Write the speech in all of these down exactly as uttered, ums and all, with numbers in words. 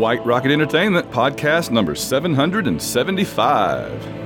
White Rocket Entertainment, podcast number seven hundred seventy-five.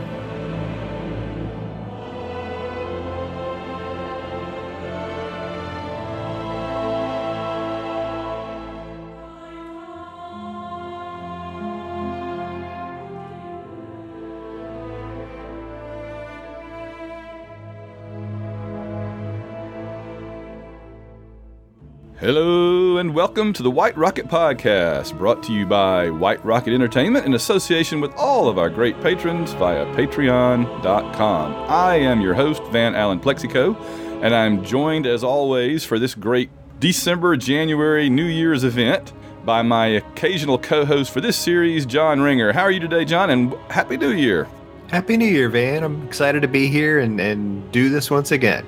Hello and welcome to the White Rocket Podcast, brought to you by White Rocket Entertainment in association with all of our great patrons via patreon dot com. I am your host, Van Allen Plexico, and I'm joined as always for this great December, January, New Year's event by my occasional co-host for this series, John Ringer. How are you today, John, and Happy New Year. Happy New Year, Van. I'm excited to be here and, and do this once again.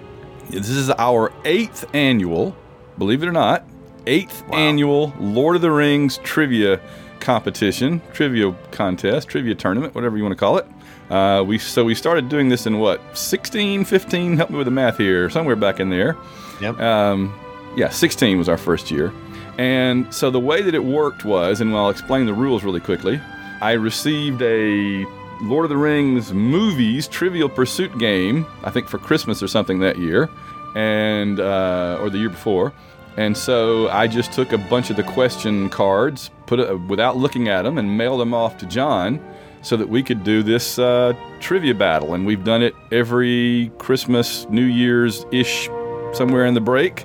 This is our eighth annual, believe it or not, eighth wow. annual Lord of the Rings trivia competition, trivia contest, trivia tournament, whatever you want to call it. Uh, we So we started doing this in what, sixteen, fifteen, help me with the math here, somewhere back in there. Yep. Um, yeah, sixteen was our first year. And so the way that it worked was, and I'll explain the rules really quickly, I received a Lord of the Rings movies Trivial Pursuit game, I think for Christmas or something that year. And uh, or the year before, and so I just took a bunch of the question cards, put a, without looking at them, and mailed them off to John, so that we could do this uh, trivia battle. And we've done it every Christmas, New Year's ish, somewhere in the break,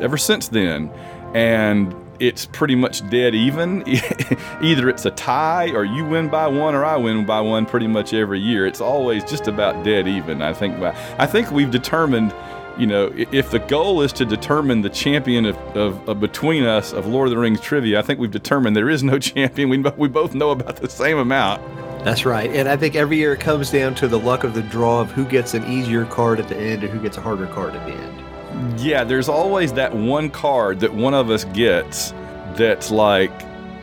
ever since then. And it's pretty much dead even. Either it's a tie, or you win by one, or I win by one. Pretty much every year, it's always just about dead even. I think. I think we've determined. You know, if the goal is to determine the champion of, of, of between us of Lord of the Rings trivia, I think we've determined there is no champion. We we both know about the same amount. That's right. And I think every year it comes down to the luck of the draw of who gets an easier card at the end and who gets a harder card at the end. Yeah, there's always that one card that one of us gets that's like,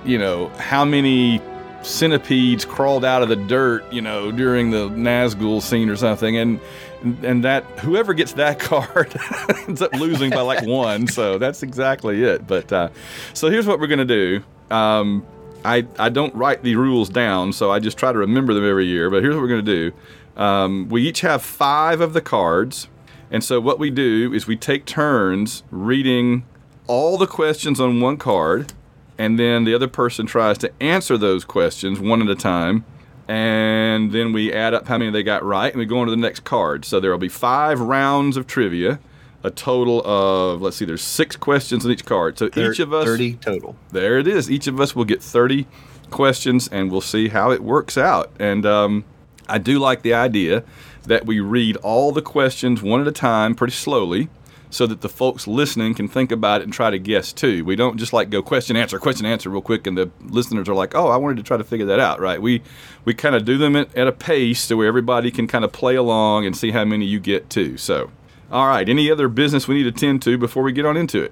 you know, how many centipedes crawled out of the dirt, you know, during the Nazgul scene or something, and and that whoever gets that card ends up losing by like one. So that's exactly it. But uh, so here's what we're gonna do. Um, I I don't write the rules down, so I just try to remember them every year. But here's what we're gonna do. Um, we each have five of the cards, and so what we do is we take turns reading all the questions on one card. And then the other person tries to answer those questions one at a time. And then we add up how many they got right, and we go on to the next card. So there will be five rounds of trivia, a total of, let's see, there's six questions on each card. So each of us... thirty total. There it is. Each of us will get thirty questions, and we'll see how it works out. And um, I do like the idea that we read all the questions one at a time pretty slowly, so that the folks listening can think about it and try to guess too. We don't just like go question, answer, question, answer real quick, and the listeners are like, oh, I wanted to try to figure that out, right? We we kind of do them at, at a pace to where everybody can kind of play along and see how many you get too. So, all right, any other business we need to tend to before we get on into it?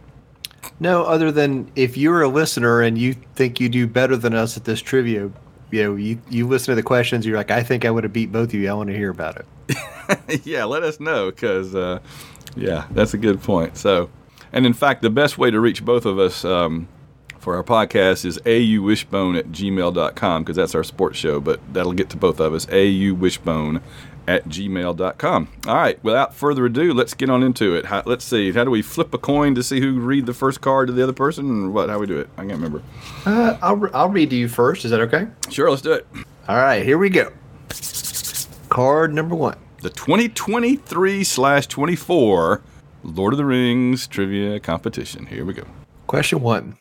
No, other than if you're a listener and you think you do better than us at this trivia, you know, you, you listen to the questions, you're like, I think I would have beat both of you. I want to hear about it. Yeah, let us know, because... Uh, yeah, that's a good point. So, and in fact, the best way to reach both of us um, for our podcast is auwishbone at gmail dot com, because that's our sports show, but that'll get to both of us, auwishbone at gmail dot com. All right, without further ado, let's get on into it. How, let's see, how do we flip a coin to see who read the first card to the other person? Or what? How we do it? I can't remember. Uh, I'll, I'll read to you first. Is that okay? Sure, let's do it. All right, here we go. Card number one. The twenty twenty-three slash twenty-four Lord of the Rings trivia competition. Here we go. Question one.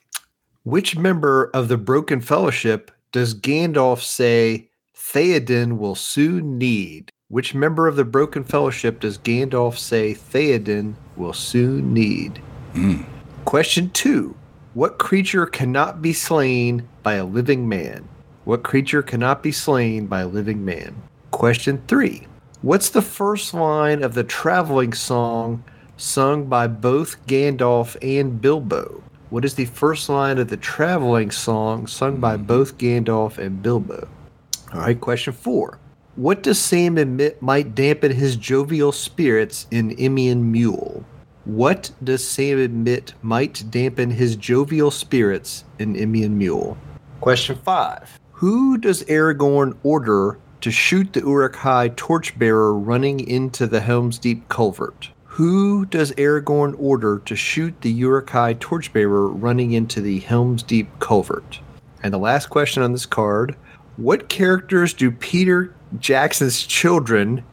Which member of the Broken Fellowship does Gandalf say Theoden will soon need? Which member of the Broken Fellowship does Gandalf say Theoden will soon need? Mm. Question two. What creature cannot be slain by a living man? What creature cannot be slain by a living man? Question three. What's the first line of the traveling song sung by both Gandalf and Bilbo? What is the first line of the traveling song sung by both Gandalf and Bilbo? All right, question four. What does Sam admit might dampen his jovial spirits in Emyn Muil? What does Sam admit might dampen his jovial spirits in Emyn Muil? Question five. Who does Aragorn order to shoot the Uruk-hai torchbearer running into the Helm's Deep culvert? Who does Aragorn order to shoot the Uruk-hai torchbearer running into the Helm's Deep culvert? And the last question on this card. What characters do Peter Jackson's children,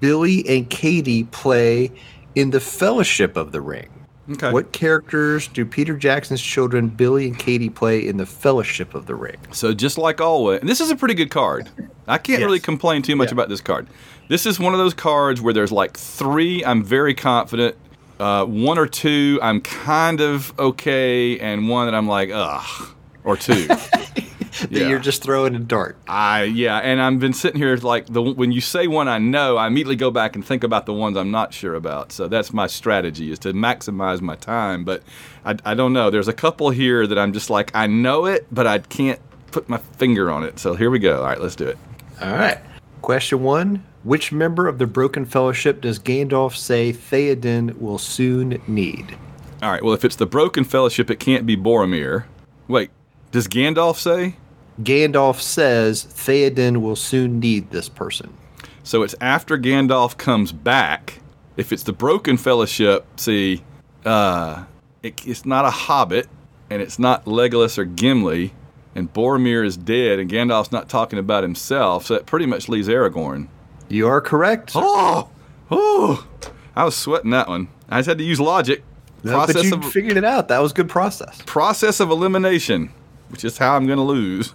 Billy and Katie, play in the Fellowship of the Ring? Okay. What characters do Peter Jackson's children, Billy and Katie, play in the Fellowship of the Ring? So just like always, and this is a pretty good card. I can't yes. really complain too much yeah. about this card. This is one of those cards where there's like three, I'm very confident. Uh, one or two, I'm kind of okay. And one that I'm like, ugh. Or two. that yeah. You're just throwing a dart. I, yeah, and I've been sitting here like, the when you say one I know, I immediately go back and think about the ones I'm not sure about. So that's my strategy, is to maximize my time. But I, I don't know. There's a couple here that I'm just like, I know it, but I can't put my finger on it. So here we go. All right, let's do it. All right. Question one. Which member of the Broken Fellowship does Gandalf say Theoden will soon need? All right, well, if it's the Broken Fellowship, it can't be Boromir. Wait, does Gandalf say? Gandalf says Theoden will soon need this person. So it's after Gandalf comes back. If it's the Broken Fellowship, see, uh, it, it's not a hobbit, and it's not Legolas or Gimli, and Boromir is dead, and Gandalf's not talking about himself, so that pretty much leaves Aragorn. You are correct. Oh, oh, I was sweating that one. I just had to use logic. No, but you of, figured it out. That was good process. Process of elimination. Which is how I'm going to lose.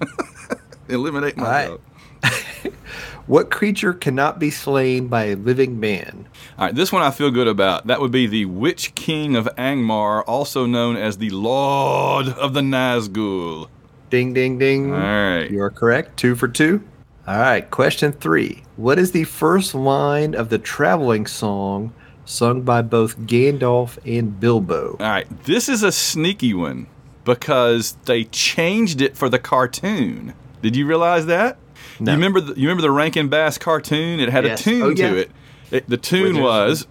Eliminate myself. All right. What creature cannot be slain by a living man? All right, this one I feel good about. That would be the Witch King of Angmar, also known as the Lord of the Nazgul. Ding, ding, ding. All right. You are correct. Two for two. All right, question three. What is the first line of the traveling song sung by both Gandalf and Bilbo? All right, this is a sneaky one. Because they changed it for the cartoon. Did you realize that? No. You remember the, you remember the Rankin Bass cartoon? It had yes. a tune oh, yeah. to it. it. The tune Wait, was...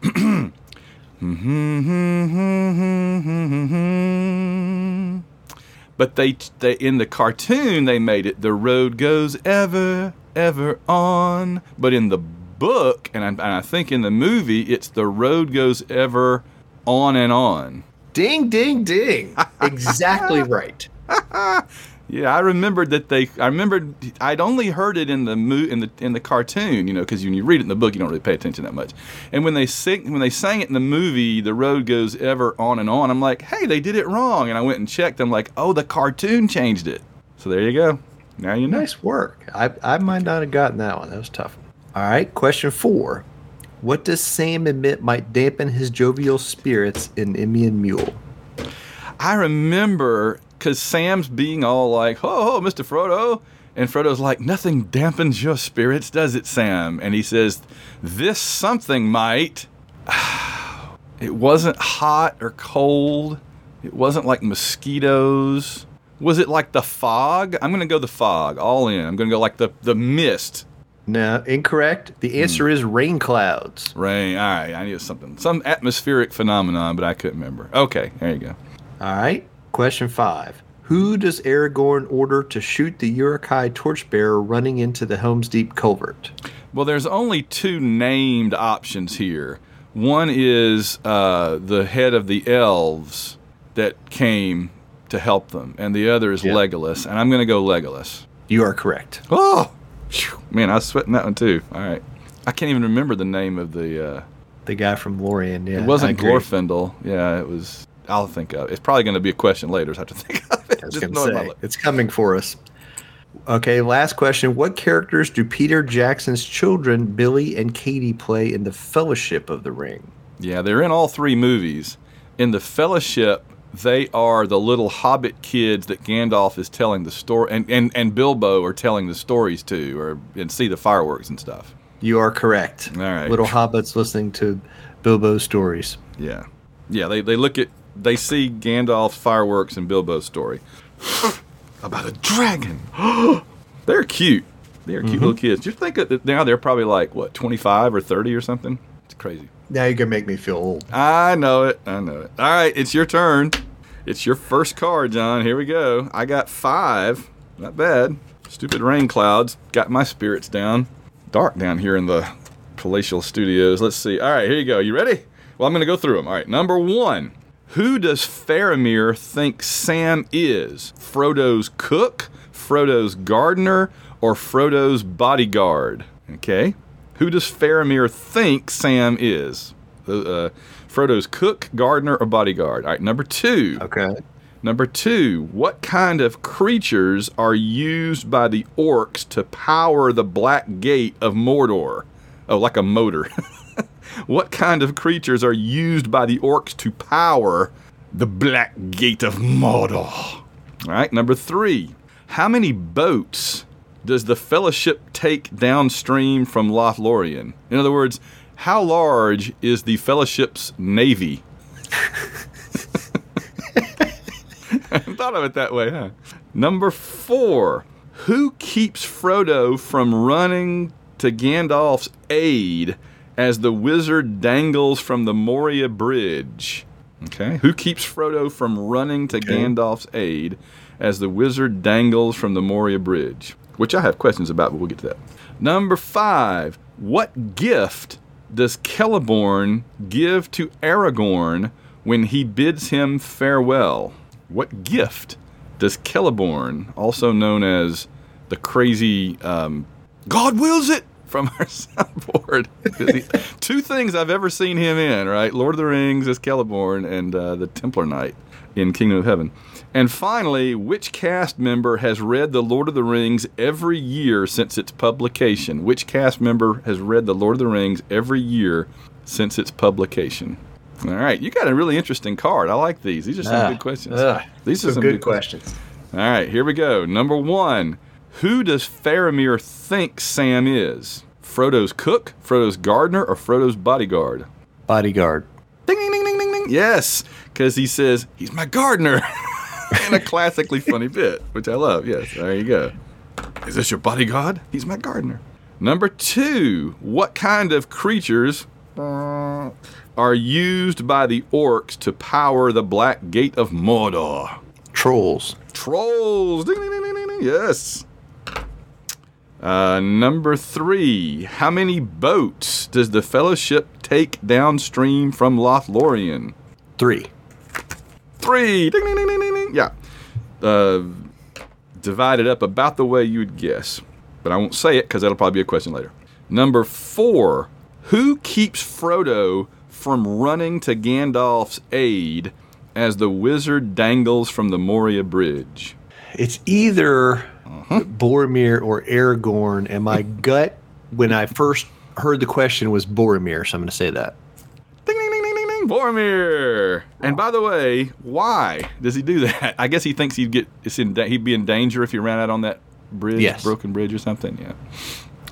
but they, they in the cartoon, they made it, the road goes ever, ever on. But in the book, and I, and I think in the movie, it's the road goes ever on and on. Ding, ding, ding. Exactly right. Yeah, I remembered that they, I remembered, I'd only heard it in the mo- in the in the cartoon, you know, because when you read it in the book, you don't really pay attention that much. And when they sing, when they sang it in the movie, the road goes ever on and on, I'm like, hey, they did it wrong. And I went and checked. I'm like, oh, the cartoon changed it. So there you go. Now you know. Nice work. I, I might not have gotten that one. That was a tough one. All right, question four. What does Sam admit might dampen his jovial spirits in Emyn Muil? I remember, because Sam's being all like, ho, ho, Mister Frodo. And Frodo's like, nothing dampens your spirits, does it, Sam? And he says, this something might. It wasn't hot or cold. It wasn't like mosquitoes. Was it like the fog? I'm going to go the fog, all in. I'm going to go like the, the mist. No, incorrect. The answer hmm. is rain clouds. Rain. All right. I knew something. Some atmospheric phenomenon, but I couldn't remember. Okay. There you go. All right. Question five. Who does Aragorn order to shoot the Uruk-hai torchbearer running into the Helm's Deep culvert? Well, there's only two named options here. One is uh, the head of the elves that came to help them, and the other is yep. Legolas, and I'm going to go Legolas. You are correct. Oh! Man, I was sweating that one too. All right. I can't even remember the name of the... Uh, the guy from Lorien, yeah. It wasn't Glorfindel. Yeah, it was... I'll think of it. It's probably going to be a question later, so I have to think of it. I was Just gonna say, it's coming for us. Okay, last question. What characters do Peter Jackson's children, Billy and Katie, play in the Fellowship of the Ring? Yeah, they're in all three movies. In the Fellowship, they are the little hobbit kids that Gandalf is telling the story, and, and, and Bilbo are telling the stories to, or and see the fireworks and stuff. You are correct. All right. Little hobbits listening to Bilbo's stories. Yeah. Yeah, they, they look at, they see Gandalf's fireworks and Bilbo's story. About a dragon. They're cute. They're cute mm-hmm. little kids. Just think of, now they're probably like, what, twenty-five or thirty or something? It's crazy. Now you're going to make me feel old. I know it. I know it. All right, it's your turn. It's your first card, John. Here we go. I got five. Not bad. Stupid rain clouds got my spirits down. Dark down here in the palatial studios. Let's see. All right, here you go. You ready? Well, I'm going to go through them. All right, number one. Who does Faramir think Sam is? Frodo's cook, Frodo's gardener, or Frodo's bodyguard? Okay. Who does Faramir think Sam is? Uh, Frodo's cook, gardener, or bodyguard? All right, number two. Okay. Number two, what kind of creatures are used by the orcs to power the Black Gate of Mordor? Oh, like a motor. What kind of creatures are used by the orcs to power the Black Gate of Mordor? All right, number three. How many boats does the Fellowship take downstream from Lothlorien? In other words, how large is the Fellowship's navy? I thought of it that way, huh? Number four. Who keeps Frodo from running to Gandalf's aid as the wizard dangles from the Moria bridge? Okay. Who keeps Frodo from running to okay. Gandalf's aid as the wizard dangles from the Moria bridge? Which I have questions about, but we'll get to that. Number five. What gift does Celeborn give to Aragorn when he bids him farewell? What gift does Celeborn, also known as the crazy um, God Wills It, from our soundboard. Two things I've ever seen him in, right? Lord of the Rings as Celeborn and uh, the Templar Knight in Kingdom of Heaven. And finally, which cast member has read The Lord of the Rings every year since its publication? Which cast member has read The Lord of the Rings every year since its publication? All right, you got a really interesting card. I like these. These are some uh, good questions. Uh, these are some, some good, good questions. questions. All right, here we go. Number one. Who does Faramir think Sam is? Frodo's cook, Frodo's gardener, or Frodo's bodyguard? Bodyguard. Ding, ding, ding, ding, ding, ding. Yes, because he says, he's my gardener. In a classically funny bit, which I love. Yes, there you go. Is this your bodyguard? He's my gardener. Number two, what kind of creatures uh, are used by the orcs to power the Black Gate of Mordor? Trolls. Trolls. Ding, ding, ding, ding, ding, ding. Yes. Uh, number three, how many boats does the Fellowship take downstream from Lothlorien? Three. Three. Ding, ding, ding, ding, ding, ding. Yeah. Uh, divided up about the way you would guess. But I won't say it because that'll probably be a question later. Number four, who keeps Frodo from running to Gandalf's aid as the wizard dangles from the Moria Bridge? It's either... Uh-huh. Boromir or Aragorn, and my gut when I first heard the question was Boromir, so I'm going to say that. Ding, ding, ding, ding, ding, ding, Boromir. And by the way, why does he do that? I guess he thinks he'd get it's in, he'd be in danger if he ran out on that bridge, yes. broken bridge or something. Yeah,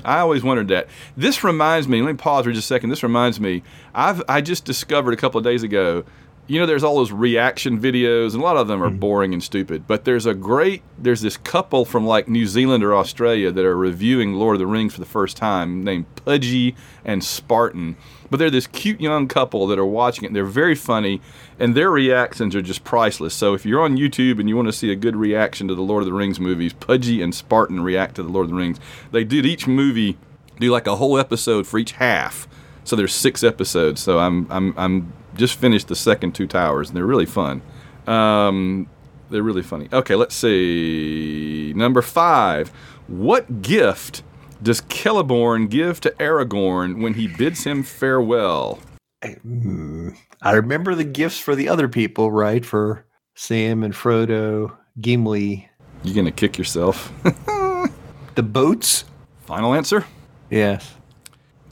I always wondered that. This reminds me. Let me pause for just a second. This reminds me. I've I just discovered a couple of days ago. You know, there's all those reaction videos, and a lot of them are mm-hmm. boring and stupid. But there's a great, there's this couple from like New Zealand or Australia that are reviewing Lord of the Rings for the first time, named Pudgy and Spartan. But they're this cute young couple that are watching it. And they're very funny, and their reactions are just priceless. So if you're on YouTube and you want to see a good reaction to the Lord of the Rings movies, Pudgy and Spartan react to the Lord of the Rings. They did each movie, do like a whole episode for each half. So there's six episodes. So I'm, I'm, I'm. Just finished the second two towers, and they're really fun. Um, they're really funny. Okay, let's see. Number five. What gift does Celeborn give to Aragorn when he bids him farewell? I, I remember the gifts for the other people, right? For Sam and Frodo, Gimli. You're going to kick yourself. The boats? Final answer? Yes.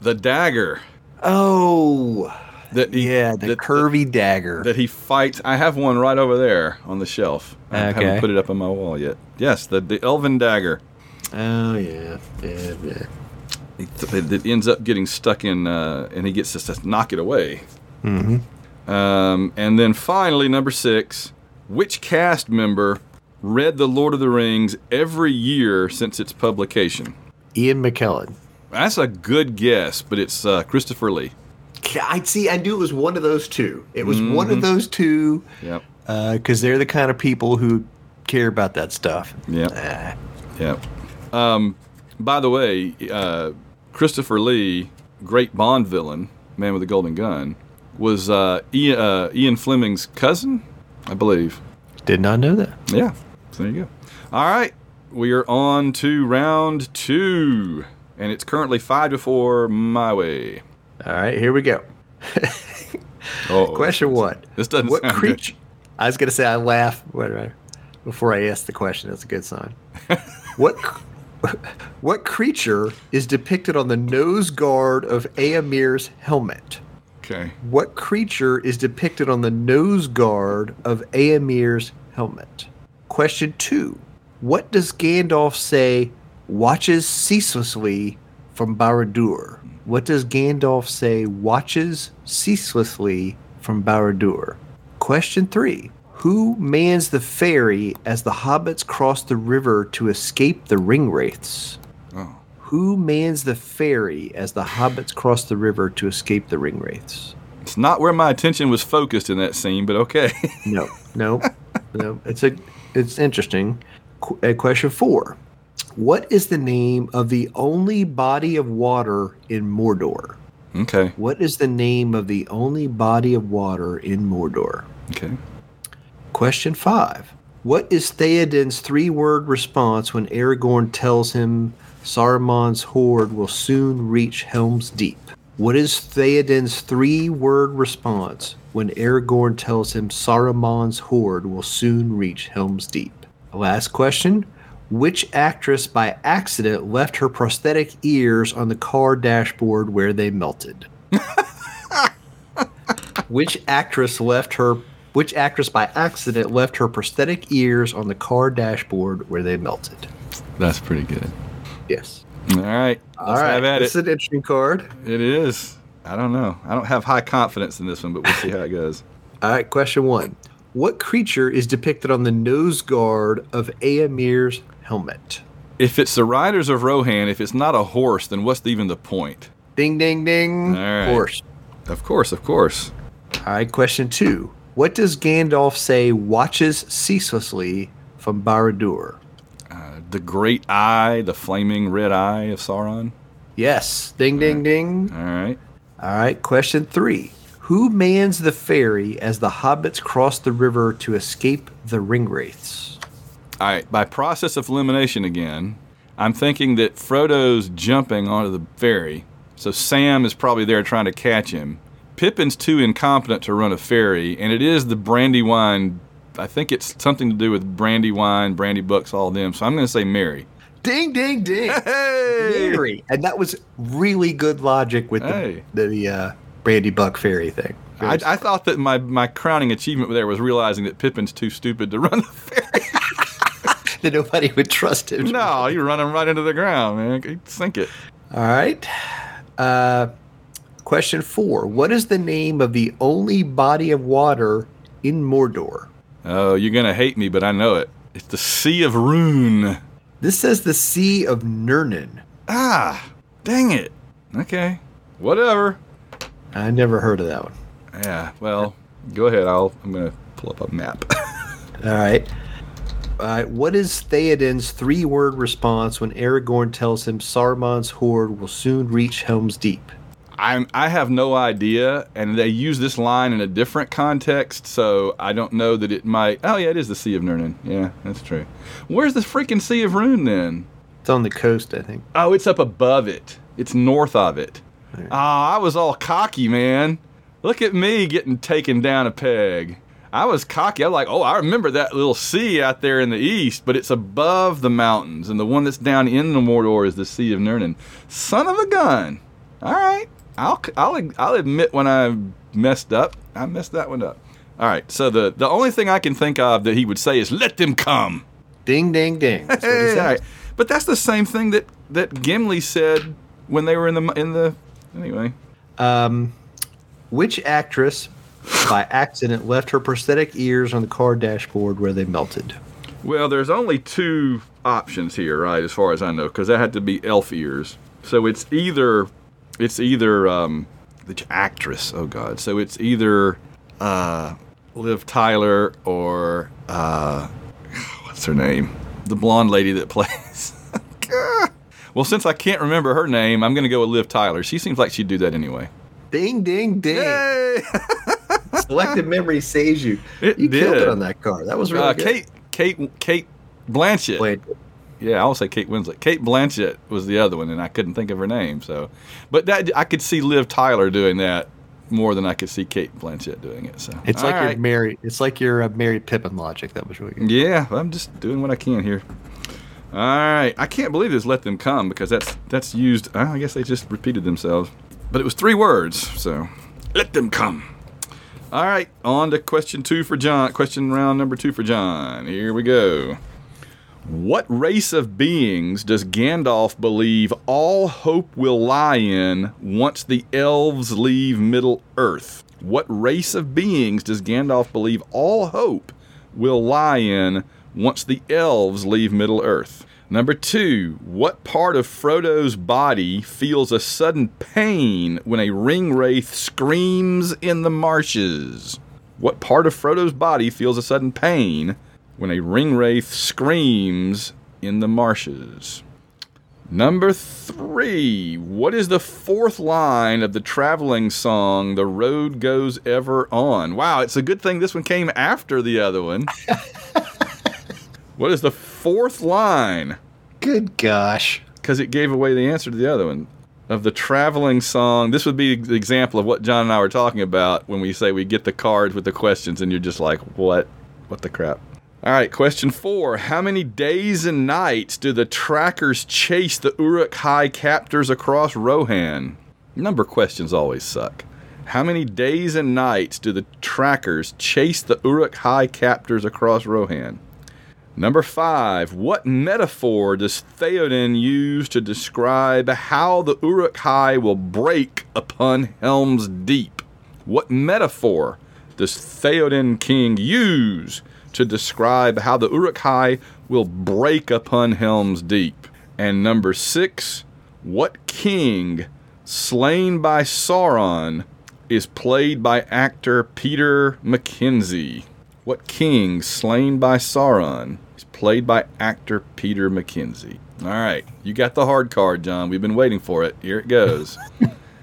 The dagger. Oh, That he, yeah, the that, curvy that, dagger. That he fights. I have one right over there on the shelf. I okay. haven't put it up on my wall yet. Yes, the, the elven dagger. Oh, yeah. yeah, yeah. It, it ends up getting stuck in, uh, and he gets to just knock it away. Mm-hmm. Um, and then finally, number six, which cast member read The Lord of the Rings every year since its publication? Ian McKellen. That's a good guess, but it's uh, Christopher Lee. I see. I knew it was one of those two. It was mm-hmm. one of those two because yep. uh, they're the kind of people who care about that stuff. Yeah. Ah. Yeah. Um, by the way, uh, Christopher Lee, great Bond villain, Man with the Golden Gun, was uh, Ian, uh, Ian Fleming's cousin, I believe. Did not know that. Yeah. So there you go. All right. We are on to round two, and it's currently five to four my way. All right. Here we go. Question one. This doesn't what sound creature? Good. I was going to say I laugh before I ask the question. That's a good sign. What what creature is depicted on the nose guard of Eomer's helmet? Okay. What creature is depicted on the nose guard of Eomer's helmet? Question two. What does Gandalf say watches ceaselessly from Barad-dûr? What does Gandalf say watches ceaselessly from Barad-dûr? Question three. Who mans the ferry as the hobbits cross the river to escape the ringwraiths? Oh. Who mans the ferry as the hobbits cross the river to escape the ringwraiths? It's not where my attention was focused in that scene, but okay. no, no, no. It's a, it's interesting. Qu- question four. What is the name of the only body of water in Mordor? Okay. What is the name of the only body of water in Mordor? Okay. Question five. What is Theoden's three-word response when Aragorn tells him Saruman's horde will soon reach Helm's Deep? What is Theoden's three-word response when Aragorn tells him Saruman's horde will soon reach Helm's Deep? Last question. Which actress by accident left her prosthetic ears on the car dashboard where they melted? Which actress left her which actress by accident left her prosthetic ears on the car dashboard where they melted? That's pretty good. Yes. All right. Let's All right. have at it. It's an interesting card. It is. I don't know. I don't have high confidence in this one, but we'll see how it goes. All right. Question one. What creature is depicted on the nose guard of Eomer's helmet? If it's the Riders of Rohan, if it's not a horse, then what's even the point? Ding, ding, ding. All right. Horse. Of course, of course. All right. Question two. What does Gandalf say watches ceaselessly from Barad-dûr? The great eye, the flaming red eye of Sauron? Yes. Ding, ding, ding. All right. All right. Question three. Who mans the ferry as the hobbits cross the river to escape the ringwraiths? All right. By process of elimination again, I'm thinking that Frodo's jumping onto the ferry. So Sam is probably there trying to catch him. Pippin's too incompetent to run a ferry, and it is the Brandywine. I think it's something to do with Brandywine, Brandy Bucks, all them. So I'm going to say Merry. Ding, ding, ding. Hey. Merry. And that was really good logic with hey. the, the uh, Brandy Buck Ferry thing. I, I thought that my, my crowning achievement there was realizing that Pippin's too stupid to run the ferry. That nobody would trust him. No, you run him right into the ground, man. He'd sink it. All right. Uh, question four. What is the name of the only body of water in Mordor? Oh, you're going to hate me, but I know it. It's the Sea of Rune. This says the Sea of Nurnen. Ah, dang it. Okay, whatever. I never heard of that one. Yeah, well, go ahead. I'll, I'm going to pull up a map. All right. All right. What is Theoden's three-word response when Aragorn tells him Saruman's horde will soon reach Helm's Deep? I'm, I have no idea, and they use this line in a different context, so I don't know that it might... Oh, yeah, it is the Sea of Nurnen. Yeah, that's true. Where's the freaking Sea of Rune, then? It's on the coast, I think. Oh, it's up above it. It's north of it. Right. Oh, I was all cocky, man. Look at me getting taken down a peg. I was cocky. I was like, oh, I remember that little sea out there in the east, but it's above the mountains, and the one that's down in the Mordor is the Sea of Nurnen. Son of a gun. All right. I'll, I'll I'll admit when I messed up. I messed that one up. All right, so the, the only thing I can think of that he would say is, let them come. Ding, ding, ding. That's what he said. All right. But that's the same thing that, that Gimli said when they were in the... in the anyway. Um, which actress, by accident, left her prosthetic ears on the car dashboard where they melted? Well, there's only two options here, right, as far as I know, because that had to be elf ears. So it's either... It's either um, the actress. Oh God! So it's either uh, Liv Tyler or uh, what's her name? The blonde lady that plays. Well, since I can't remember her name, I'm going to go with Liv Tyler. She seems like she'd do that anyway. Ding, ding, ding. Yay! Selective memory saves you. It you did. Killed it on that card. That was really uh, good. Kate, Kate, Kate Blanchett. Blanchett. Yeah, I'll say Kate Winslet. Kate Blanchett was the other one, and I couldn't think of her name. So, but that I could see Liv Tyler doing that more than I could see Kate Blanchett doing it. So it's all like right. your Merry. It's like your uh, Merry Pippin logic. That was really good. Yeah, I'm just doing what I can here. All right, I can't believe this. Let them come because that's that's used. I guess they just repeated themselves, but it was three words. So let them come. All right, on to question two for John. Question round number two for John. Here we go. What race of beings does Gandalf believe all hope will lie in once the elves leave Middle-earth? What race of beings does Gandalf believe all hope will lie in once the elves leave Middle-earth? Number two, what part of Frodo's body feels a sudden pain when a ringwraith screams in the marshes? What part of Frodo's body feels a sudden pain when a ringwraith screams in the marshes? Number three, what is the fourth line of the traveling song, The Road Goes Ever On? Wow, it's a good thing this one came after the other one. What is the fourth line? Good gosh. Because it gave away the answer to the other one. Of the traveling song, this would be the example of what John and I were talking about when we say we get the cards with the questions and you're just like, what? What the crap? All right, question four. How many days and nights do the trackers chase the Uruk-hai captors across Rohan? Number questions always suck. How many days and nights do the trackers chase the Uruk-hai captors across Rohan? Number five. What metaphor does Theoden use to describe how the Uruk-hai will break upon Helm's Deep? What metaphor does Theoden King use to describe how the Uruk-hai will break upon Helm's Deep? And number six, what king slain by Sauron is played by actor Peter McKenzie? What king slain by Sauron is played by actor Peter McKenzie? All right, you got the hard card, John. We've been waiting for it. Here it goes.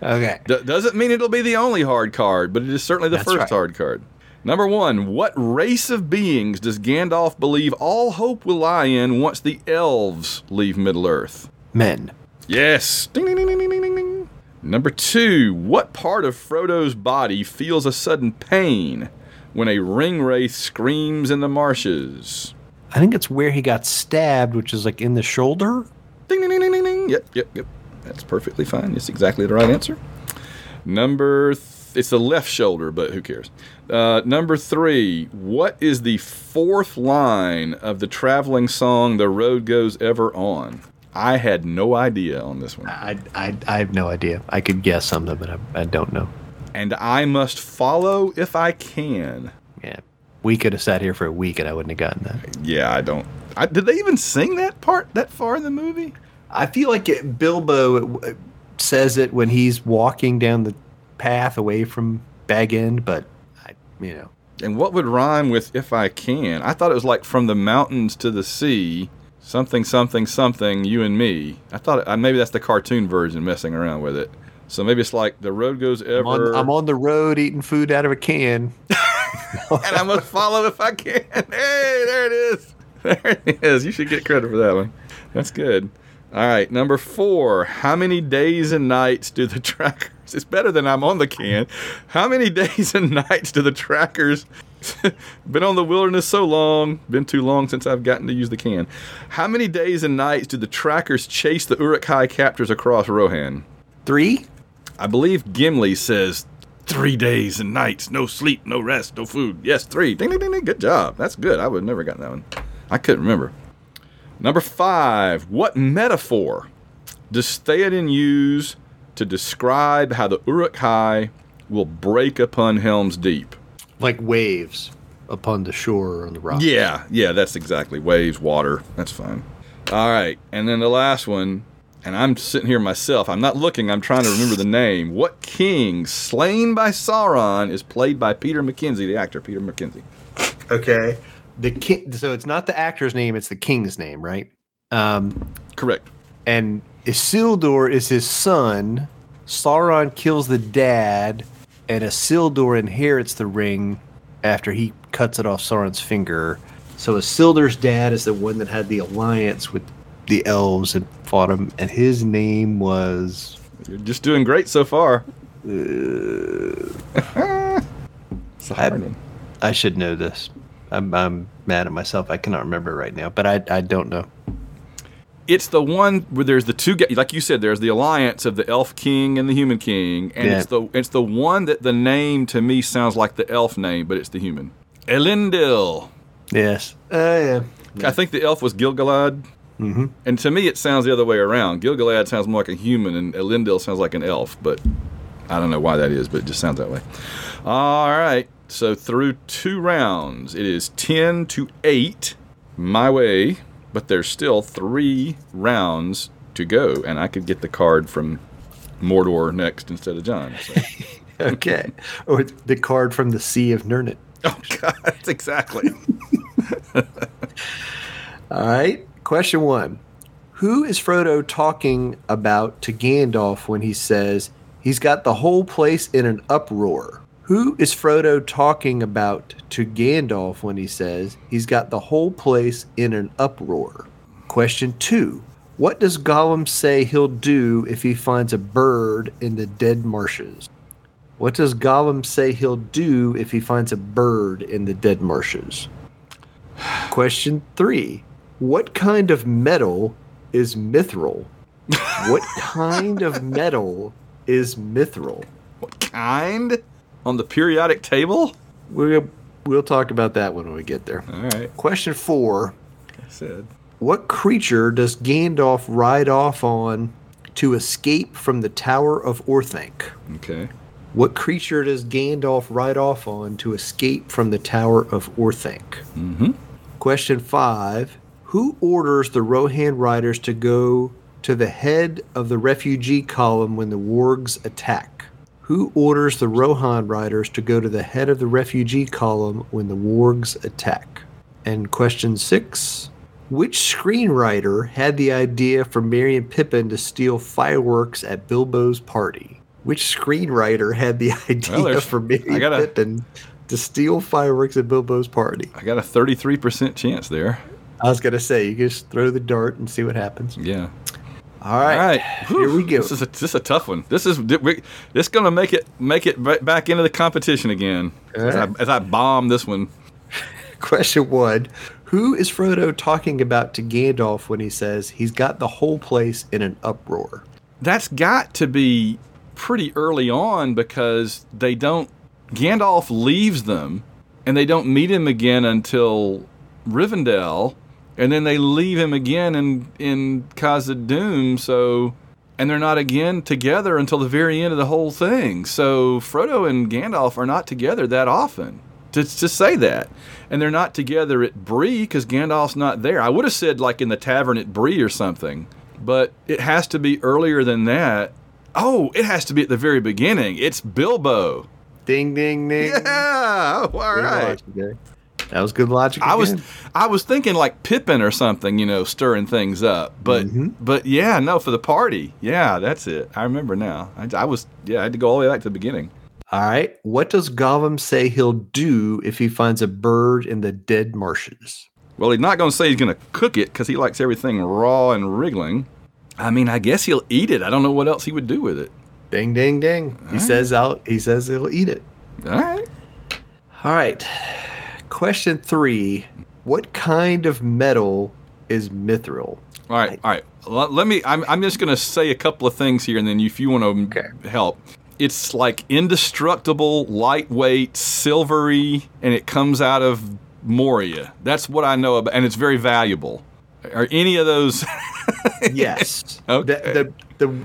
Okay. D- doesn't mean it'll be the only hard card, but it is certainly the That's first right. hard card. Number one, what race of beings does Gandalf believe all hope will lie in once the elves leave Middle-earth? Men. Yes. Ding, ding, ding, ding, ding, ding, ding. Number two, what part of Frodo's body feels a sudden pain when a ringwraith screams in the marshes? I think it's where he got stabbed, which is like in the shoulder. Ding, ding, ding, ding, ding, ding. Yep, yep, yep. That's perfectly fine. It's exactly the right answer. Number three. It's the left shoulder, but who cares? Uh, number three, what is the fourth line of the traveling song, The Road Goes Ever On? I had no idea on this one. I I, I have no idea. I could guess something, but I, I don't know. And I must follow if I can. Yeah. We could have sat here for a week and I wouldn't have gotten that. Yeah, I don't. I, did they even sing that part that far in the movie? I feel like it, Bilbo it, it says it when he's walking down the path away from Bag End, but I, you know. And what would rhyme with if I can? I thought it was like from the mountains to the sea, something, something, something, you and me. I thought it, maybe that's the cartoon version messing around with it. So maybe it's like the road goes ever. I'm on, I'm on the road eating food out of a can. And I must follow if I can. Hey, there it is. There it is. You should get credit for that one. That's good. All right, number four. How many days and nights do the trackers... It's better than I'm on the can. How many days and nights do the trackers... Been on the wilderness so long. Been too long since I've gotten to use the can. How many days and nights do the trackers chase the Uruk-hai captors across Rohan? Three? I believe Gimli says three days and nights. No sleep, no rest, no food. Yes, three. Ding, ding, ding, ding. Good job. That's good. I would have never gotten that one. I couldn't remember. Number five, what metaphor does Theoden use to describe how the Uruk-hai will break upon Helm's Deep? Like waves upon the shore or on the rocks. Yeah, yeah, that's exactly. Waves, water, that's fine. All right, and then the last one, and I'm sitting here myself. I'm not looking. I'm trying to remember the name. What king slain by Sauron is played by Peter McKenzie, the actor Peter McKenzie? Okay. the king, so it's not the actor's name, it's the king's name, right? Um, Correct. And Isildur is his son. Sauron kills the dad, and Isildur inherits the ring after he cuts it off Sauron's finger. So Isildur's dad is the one that had the alliance with the elves and fought him, and his name was... You're just doing great so far. Uh, it's a hard name. I should know this. I'm, I'm mad at myself. I cannot remember right now, but I, I don't know. It's the one where there's the two, like you said, there's the alliance of the elf king and the human king, and yeah. it's the it's the one that the name to me sounds like the elf name, but it's the human. Elendil. Yes. Uh, yeah. yeah. I think the elf was Gilgalad. Mm-hmm. And to me, it sounds the other way around. Gilgalad sounds more like a human, and Elendil sounds like an elf, but I don't know why that is, but it just sounds that way. All right. So through two rounds, it is ten to eight my way, but there's still three rounds to go, and I could get the card from Mordor next instead of John. So. Okay. Or the card from the Sea of Nurnen. Oh, God, that's exactly. All right. Question one. Who is Frodo talking about to Gandalf when he says he's got the whole place in an uproar? Who is Frodo talking about to Gandalf when he says he's got the whole place in an uproar? Question two. What does Gollum say he'll do if he finds a bird in the Dead Marshes? What does Gollum say he'll do if he finds a bird in the Dead Marshes? Question three. What kind of metal is mithril? What kind of metal is mithril? What kind? On the periodic table? We'll, we'll talk about that when we get there. All right. Question four. I said. What creature does Gandalf ride off on to escape from the Tower of Orthanc? Okay. What creature does Gandalf ride off on to escape from the Tower of Orthanc? Mm-hmm. Question five. Who orders the Rohan riders to go to the head of the refugee column when the wargs attack? Who orders the Rohan riders to go to the head of the refugee column when the wargs attack? And question six, which screenwriter had the idea for Merry and Pippin to steal fireworks at Bilbo's party? Which screenwriter had the idea well, for Merry and Pippin to steal fireworks at Bilbo's party? I got a thirty-three percent chance there. I was going to say, you just throw the dart and see what happens. Yeah. All right, All right. Here we go. This is a, this is a tough one. This is we, this is going to make it make it back into the competition again as, right. I, as I bomb this one. Question one. Who is Frodo talking about to Gandalf when he says he's got the whole place in an uproar? That's got to be pretty early on because they don't – Gandalf leaves them, and they don't meet him again until Rivendell – and then they leave him again in, in Khazad-dûm, so, and they're not again together until the very end of the whole thing. So Frodo and Gandalf are not together that often, to, to say that. And they're not together at Bree because Gandalf's not there. I would have said like in the tavern at Bree or something, but it has to be earlier than that. Oh, it has to be at the very beginning. It's Bilbo. Ding, ding, ding. Yeah, oh, all right. That was good logic. Again. I was, I was thinking like Pippin or something, you know, stirring things up. But, mm-hmm. but yeah, no, for the party, yeah, that's it. I remember now. I, I was, yeah, I had to go all the way back to the beginning. All right, what does Gollum say he'll do if he finds a bird in the Dead Marshes? Well, he's not going to say he's going to cook it because he likes everything raw and wriggling. I mean, I guess he'll eat it. I don't know what else he would do with it. Ding, ding, ding. All he right. says I'll. He says he'll eat it. All right. All right. Question three, what kind of metal is mithril? All right, all right. Let me, I'm, I'm just going to say a couple of things here, and then if you want to okay. help. It's like indestructible, lightweight, silvery, and it comes out of Moria. That's what I know about, and it's very valuable. Are any of those? Yes. Okay. The, the, the,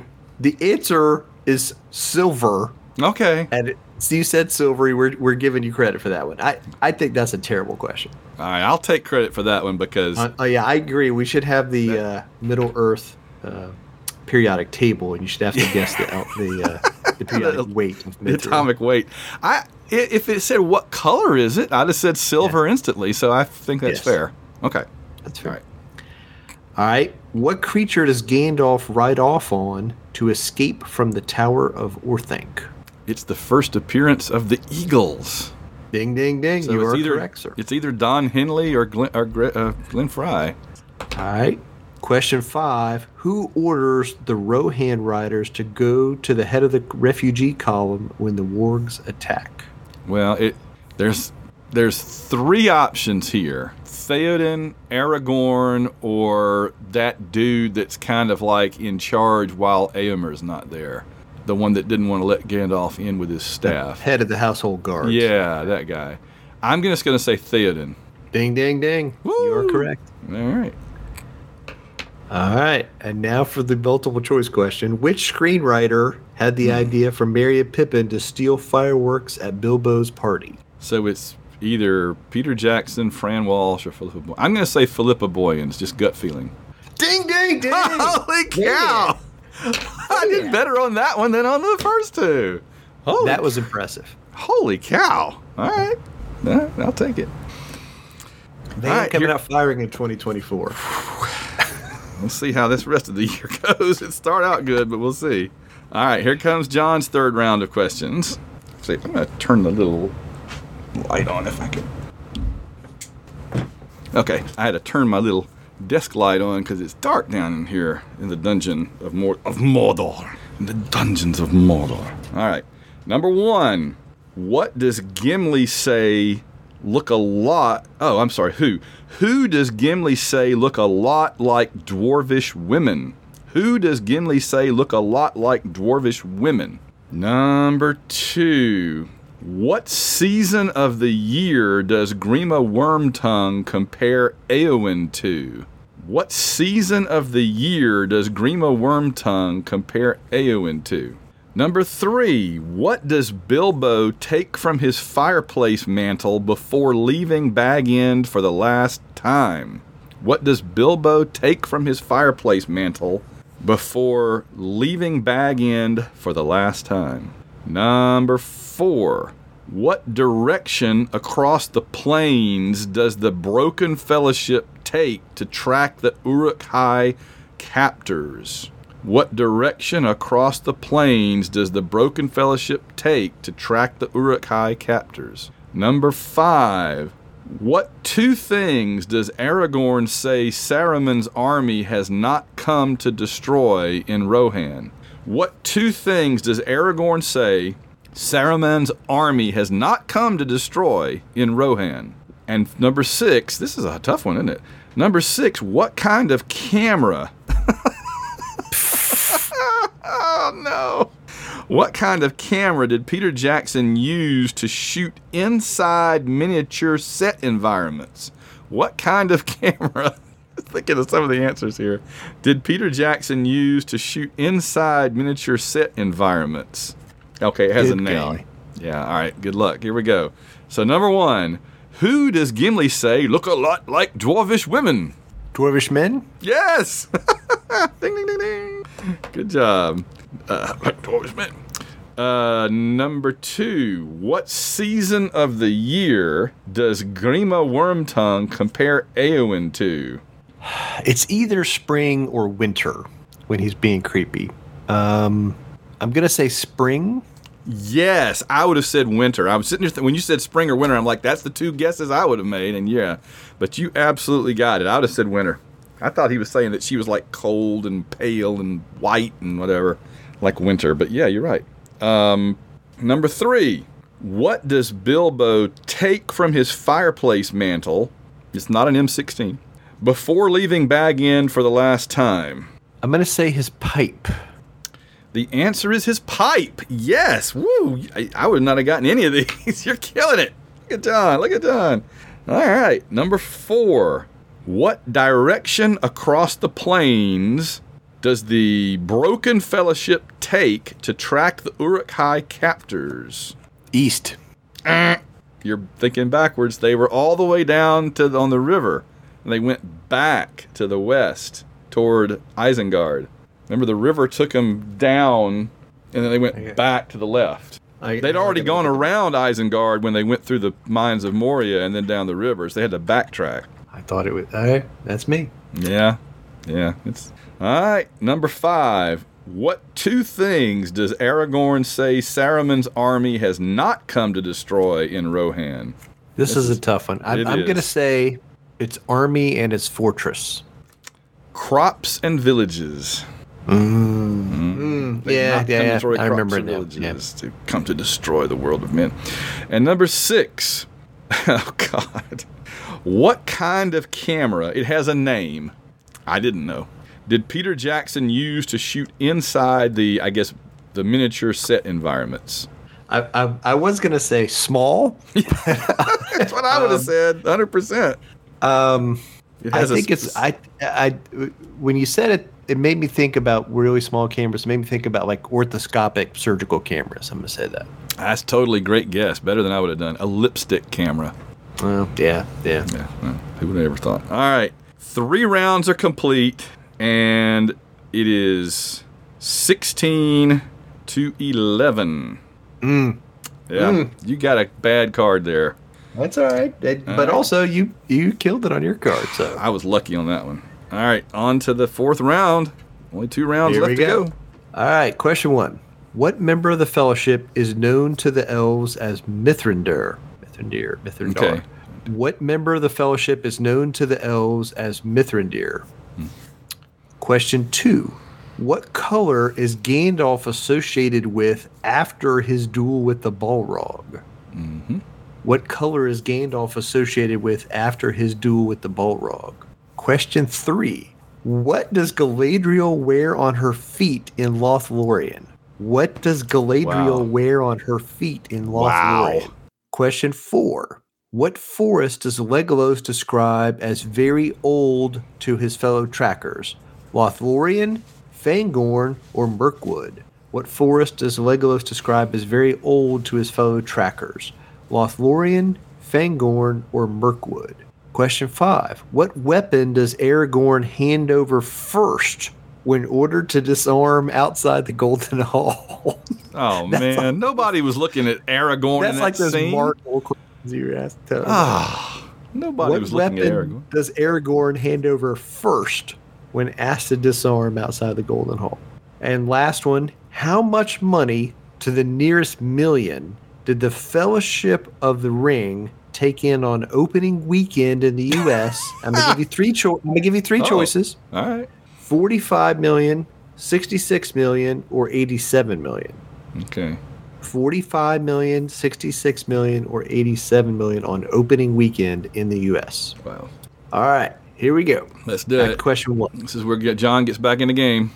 the answer is silver. Okay. And it, so you said silvery. We're we're giving you credit for that one. I, I think that's a terrible question. All right, I'll take credit for that one because. Uh, oh yeah, I agree. We should have the that, uh, Middle Earth uh, periodic table, and you should have to guess the the uh, the periodic weight of midterm. The atomic weight. I if it said what color is it, I'd have said silver yeah. instantly. So I think that's yes. fair. Okay, that's fair. All right. All right. What creature does Gandalf ride off on to escape from the Tower of Orthanc? It's the first appearance of the Eagles. Ding, ding, ding. So you are either, correct, sir. It's either Don Henley or Glenn, or, uh, Glenn Fry. All right. Question five. Who orders the Rohan riders to go to the head of the refugee column when the wargs attack? Well, it, there's there's three options here. Theoden, Aragorn, or that dude that's kind of like in charge while Eomer's not there. The one that didn't want to let Gandalf in with his staff. Head of the household guards. Yeah, that guy. I'm just going to say Theoden. Ding, ding, ding. Woo! You are correct. All right. All right. And now for the multiple choice question. Which screenwriter had the mm. idea for Merry and Pippin to steal fireworks at Bilbo's party? So it's either Peter Jackson, Fran Walsh, or Philippa Boyens. I'm going to say Philippa Boyens, just gut feeling. Ding, ding, ding. Holy cow. Yeah. I did better on that one than on the first two. Holy that was impressive. Holy cow. All right. All right. I'll take it. They ain't coming out firing in twenty twenty-four. We'll see how this rest of the year goes. It started out good, but we'll see. All right. Here comes John's third round of questions. See, I'm going to turn the little light on if I can. Okay, I had to turn my little desk light on because it's dark down in here in the dungeon of, Mord- of Mordor. In the dungeons of Mordor. All right, number one. What does Gimli say look a lot... Oh, I'm sorry, who? Who does Gimli say look a lot like dwarvish women? Who does Gimli say look a lot like dwarvish women? Number two. What season of the year does Grima Wormtongue compare Eowyn to? What season of the year does Grima Wormtongue compare Eowyn to? Number three, what does Bilbo take from his fireplace mantle before leaving Bag End for the last time? What does Bilbo take from his fireplace mantle before leaving Bag End for the last time? Number four. What direction across the plains does the Broken Fellowship take to track the Uruk-hai captors? What direction across the plains does the Broken Fellowship take to track the Uruk-hai captors? Number five. What two things does Aragorn say Saruman's army has not come to destroy in Rohan? What two things does Aragorn say Saruman's army has not come to destroy in Rohan? And number six, this is a tough one, isn't it? Number six, what kind of camera? Oh, no. What kind of camera did Peter Jackson use to shoot inside miniature set environments? What kind of camera... Thinking of some of the answers here. Did Peter Jackson use to shoot inside miniature set environments? Okay, it has good a name. Guy. Yeah, all right, good luck. Here we go. So number one, who does Gimli say look a lot like dwarvish women? Dwarvish men? Yes! Ding, ding, ding, ding. Good job. Uh, like dwarvish men. Uh, number two, what season of the year does Grima Wormtongue compare Eowyn to? It's either spring or winter when he's being creepy. Um, I'm going to say spring. Yes, I would have said winter. I was sitting there th- when you said spring or winter, I'm like, that's the two guesses I would have made. And yeah, but you absolutely got it. I would have said winter. I thought he was saying that she was like cold and pale and white and whatever, like winter. But yeah, you're right. Um, number three, what does Bilbo take from his fireplace mantle? It's not an M sixteen. Before leaving Bag End for the last time. I'm going to say his pipe. The answer is his pipe. Yes. Woo. I, I would not have gotten any of these. You're killing it. Look at Don. Look at Don. All right. Number four. What direction across the plains does the Broken Fellowship take to track the Uruk-hai captors? East. Uh, you're thinking backwards. They were all the way down to the, on the river. And they went back to the west toward Isengard. Remember, the river took them down and then they went okay. back to the left. I, They'd I already gone around Isengard when they went through the mines of Moria and then down the rivers. They had to backtrack. I thought it was... Uh, that's me. Yeah. Yeah. It's all right, number five. What two things does Aragorn say Saruman's army has not come to destroy in Rohan? This, this is, is a tough one. I, I'm going to say its army and its fortress. Crops and villages. Mm. Mm. They yeah, yeah, yeah. I remember now. Yeah. To come to destroy the world of men. And number six. Oh, God. What kind of camera? It has a name. I didn't know. Did Peter Jackson use to shoot inside the, I guess, the miniature set environments? I I, I was going to say small. That's what I would have um, said, one hundred percent. Um, I think sp- it's, I, I, when you said it, it made me think about really small cameras. It made me think about like orthoscopic surgical cameras. I'm going to say that. That's totally great guess. Better than I would have done. A lipstick camera. Well, yeah, yeah. yeah well, who would have ever thought? All right. Three rounds are complete. And it is sixteen to eleven. Mm. Yeah, mm. You got a bad card there. That's all right. It, all but right. also, you, you killed it on your card. So I was lucky on that one. All right, on to the fourth round. Only two rounds Here left we go. to go. All right, question one. What member of the Fellowship is known to the elves as Mithrandir? Mithrandir. Mithrandir. Okay. What member of the Fellowship is known to the elves as Mithrandir? Hmm. Question two. What color is Gandalf associated with after his duel with the Balrog? Mm-hmm. What color is Gandalf associated with after his duel with the Balrog? Question three. What does Galadriel wear on her feet in Lothlorien? What does Galadriel wow. wear on her feet in Lothlorien? Wow. Question four. What forest does Legolas describe as very old to his fellow trackers? Lothlorien, Fangorn, or Mirkwood? What forest does Legolas describe as very old to his fellow trackers? Lothlorien, Fangorn, or Mirkwood? Question five. What weapon does Aragorn hand over first when ordered to disarm outside the Golden Hall? Oh, man. Like, nobody was looking at Aragorn that's in that like those scene. Marvel questions you were asked. Oh, nobody what was looking at Aragorn. What weapon does Aragorn hand over first when asked to disarm outside the Golden Hall? And last one, how much money to the nearest million did the Fellowship of the Ring take in on opening weekend in the U S? I'm gonna give you three cho- I'm gonna give you three oh, choices. All right. forty-five million, sixty-six million, or eighty-seven million. Okay. forty-five million, sixty-six million, or eighty-seven million on opening weekend in the U S. Wow. All right. Here we go. Let's do back it. Question one. This is where John gets back in the game.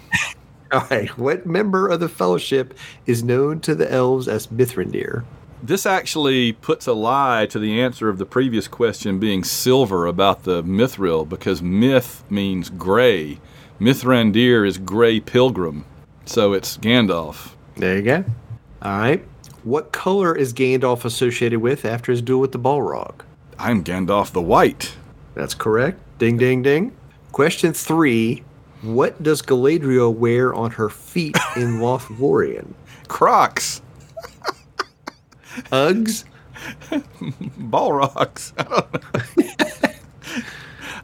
All right. What member of the Fellowship is known to the elves as Mithrandir? This actually puts a lie to the answer of the previous question being silver about the Mithril, because myth means gray. Mithrandir is gray pilgrim. So it's Gandalf. There you go. All right. What color is Gandalf associated with after his duel with the Balrog? I'm Gandalf the White. That's correct. Ding, ding, ding. Question three. What does Galadriel wear on her feet in Lothlorien? Crocs. Uggs. Balrogs. I don't know.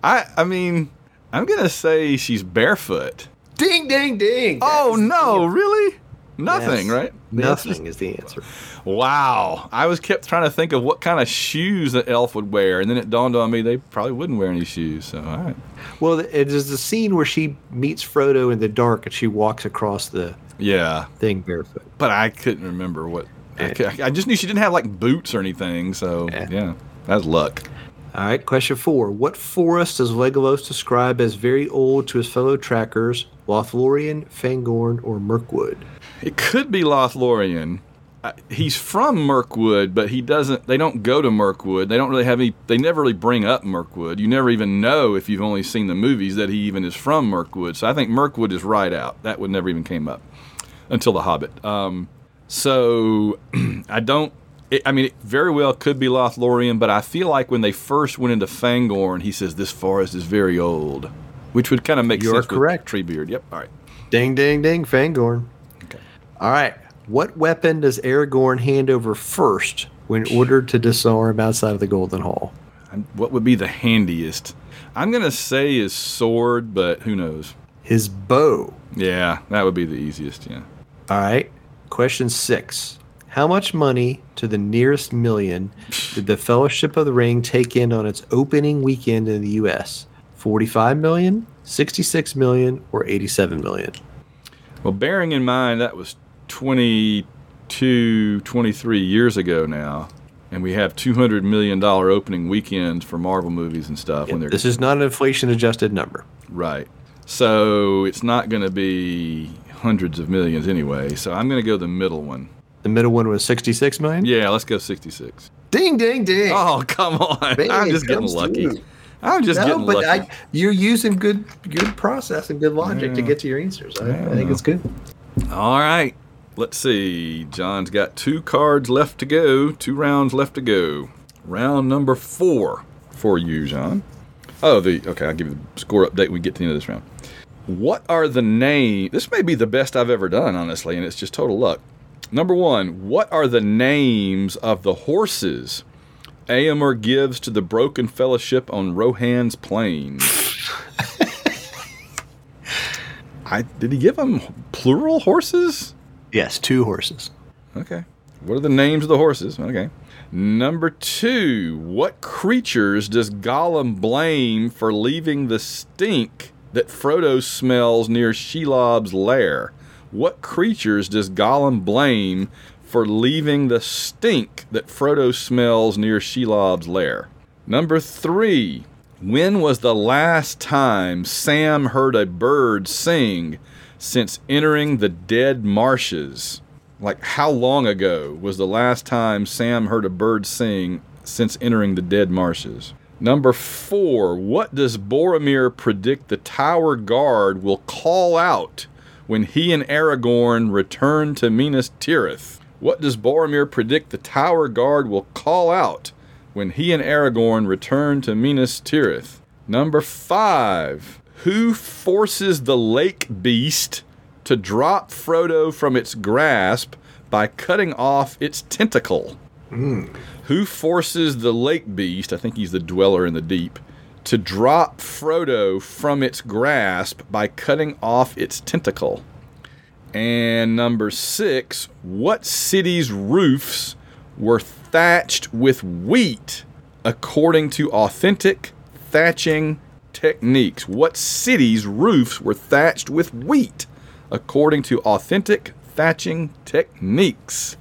I, I mean, I'm going to say she's barefoot. Ding, ding, ding. Oh, that's no. Really? Nothing, yes. right? Nothing just, is the answer. Wow. I was kept trying to think of what kind of shoes an elf would wear, and then it dawned on me they probably wouldn't wear any shoes. So, all right. Well, there's the scene where she meets Frodo in the dark, and she walks across the yeah thing barefoot. But I couldn't remember what. I, I just knew she didn't have, like, boots or anything. So, yeah. yeah. That's luck. All right. Question four. What forest does Legolas describe as very old to his fellow trackers? Lothlorien, Fangorn, or Mirkwood? It could be Lothlorien. Uh, he's from Mirkwood, but he doesn't. They don't go to Mirkwood. They don't really have any. They never really bring up Mirkwood. You never even know if you've only seen the movies that he even is from Mirkwood. So I think Mirkwood is right out. That would never even came up until The Hobbit. Um, so I don't. It, I mean, it very well could be Lothlorien, but I feel like when they first went into Fangorn, he says this forest is very old, which would kind of make You're sense. You're correct. Treebeard. Yep. All right. Ding, ding, ding. Fangorn. All right. What weapon does Aragorn hand over first when ordered to disarm outside of the Golden Hall? What would be the handiest? I'm going to say his sword, but who knows? His bow. Yeah, that would be the easiest, yeah. All right. Question six. How much money to the nearest million did the Fellowship of the Ring take in on its opening weekend in the U S? forty-five million, sixty-six million, or eighty-seven million? Well, bearing in mind that was twenty-two, twenty-three years ago now, and we have two hundred million dollars opening weekends for Marvel movies and stuff. Yeah, when they're this is not an inflation-adjusted number. Right. So it's not going to be hundreds of millions anyway, so I'm going to go the middle one. The middle one was sixty-six million? Yeah, let's go sixty-six. Ding, ding, ding. Oh, come on. Man, I'm just getting lucky. I'm just no, getting but lucky. I, you're using good good process and good logic yeah. to get to your answers. I, yeah. I think it's good. All right. Let's see. John's got two cards left to go. Two rounds left to go. Round number four for you, John. Oh, the okay, I'll give you the score update when we get to the end of this round. What are the names? This may be the best I've ever done, honestly, and it's just total luck. Number one, what are the names of the horses Eomer gives to the Broken Fellowship on Rohan's plain? I, did he give them plural horses? Yes, two horses. Okay. What are the names of the horses? Okay. Number two, what creatures does Gollum blame for leaving the stink that Frodo smells near Shelob's lair? What creatures does Gollum blame for leaving the stink that Frodo smells near Shelob's lair? Number three, when was the last time Sam heard a bird sing since entering the Dead Marshes? Like, how long ago was the last time Sam heard a bird sing since entering the Dead Marshes? Number four, what does Boromir predict the Tower Guard will call out when he and Aragorn return to Minas Tirith? What does Boromir predict the Tower Guard will call out when he and Aragorn return to Minas Tirith? Number five, who forces the lake beast to drop Frodo from its grasp by cutting off its tentacle? Mm. Who forces the lake beast, I think he's the dweller in the deep, to drop Frodo from its grasp by cutting off its tentacle? And number six, what city's roofs were thatched with wheat according to authentic thatching techniques? What city's roofs were thatched with wheat according to authentic thatching techniques?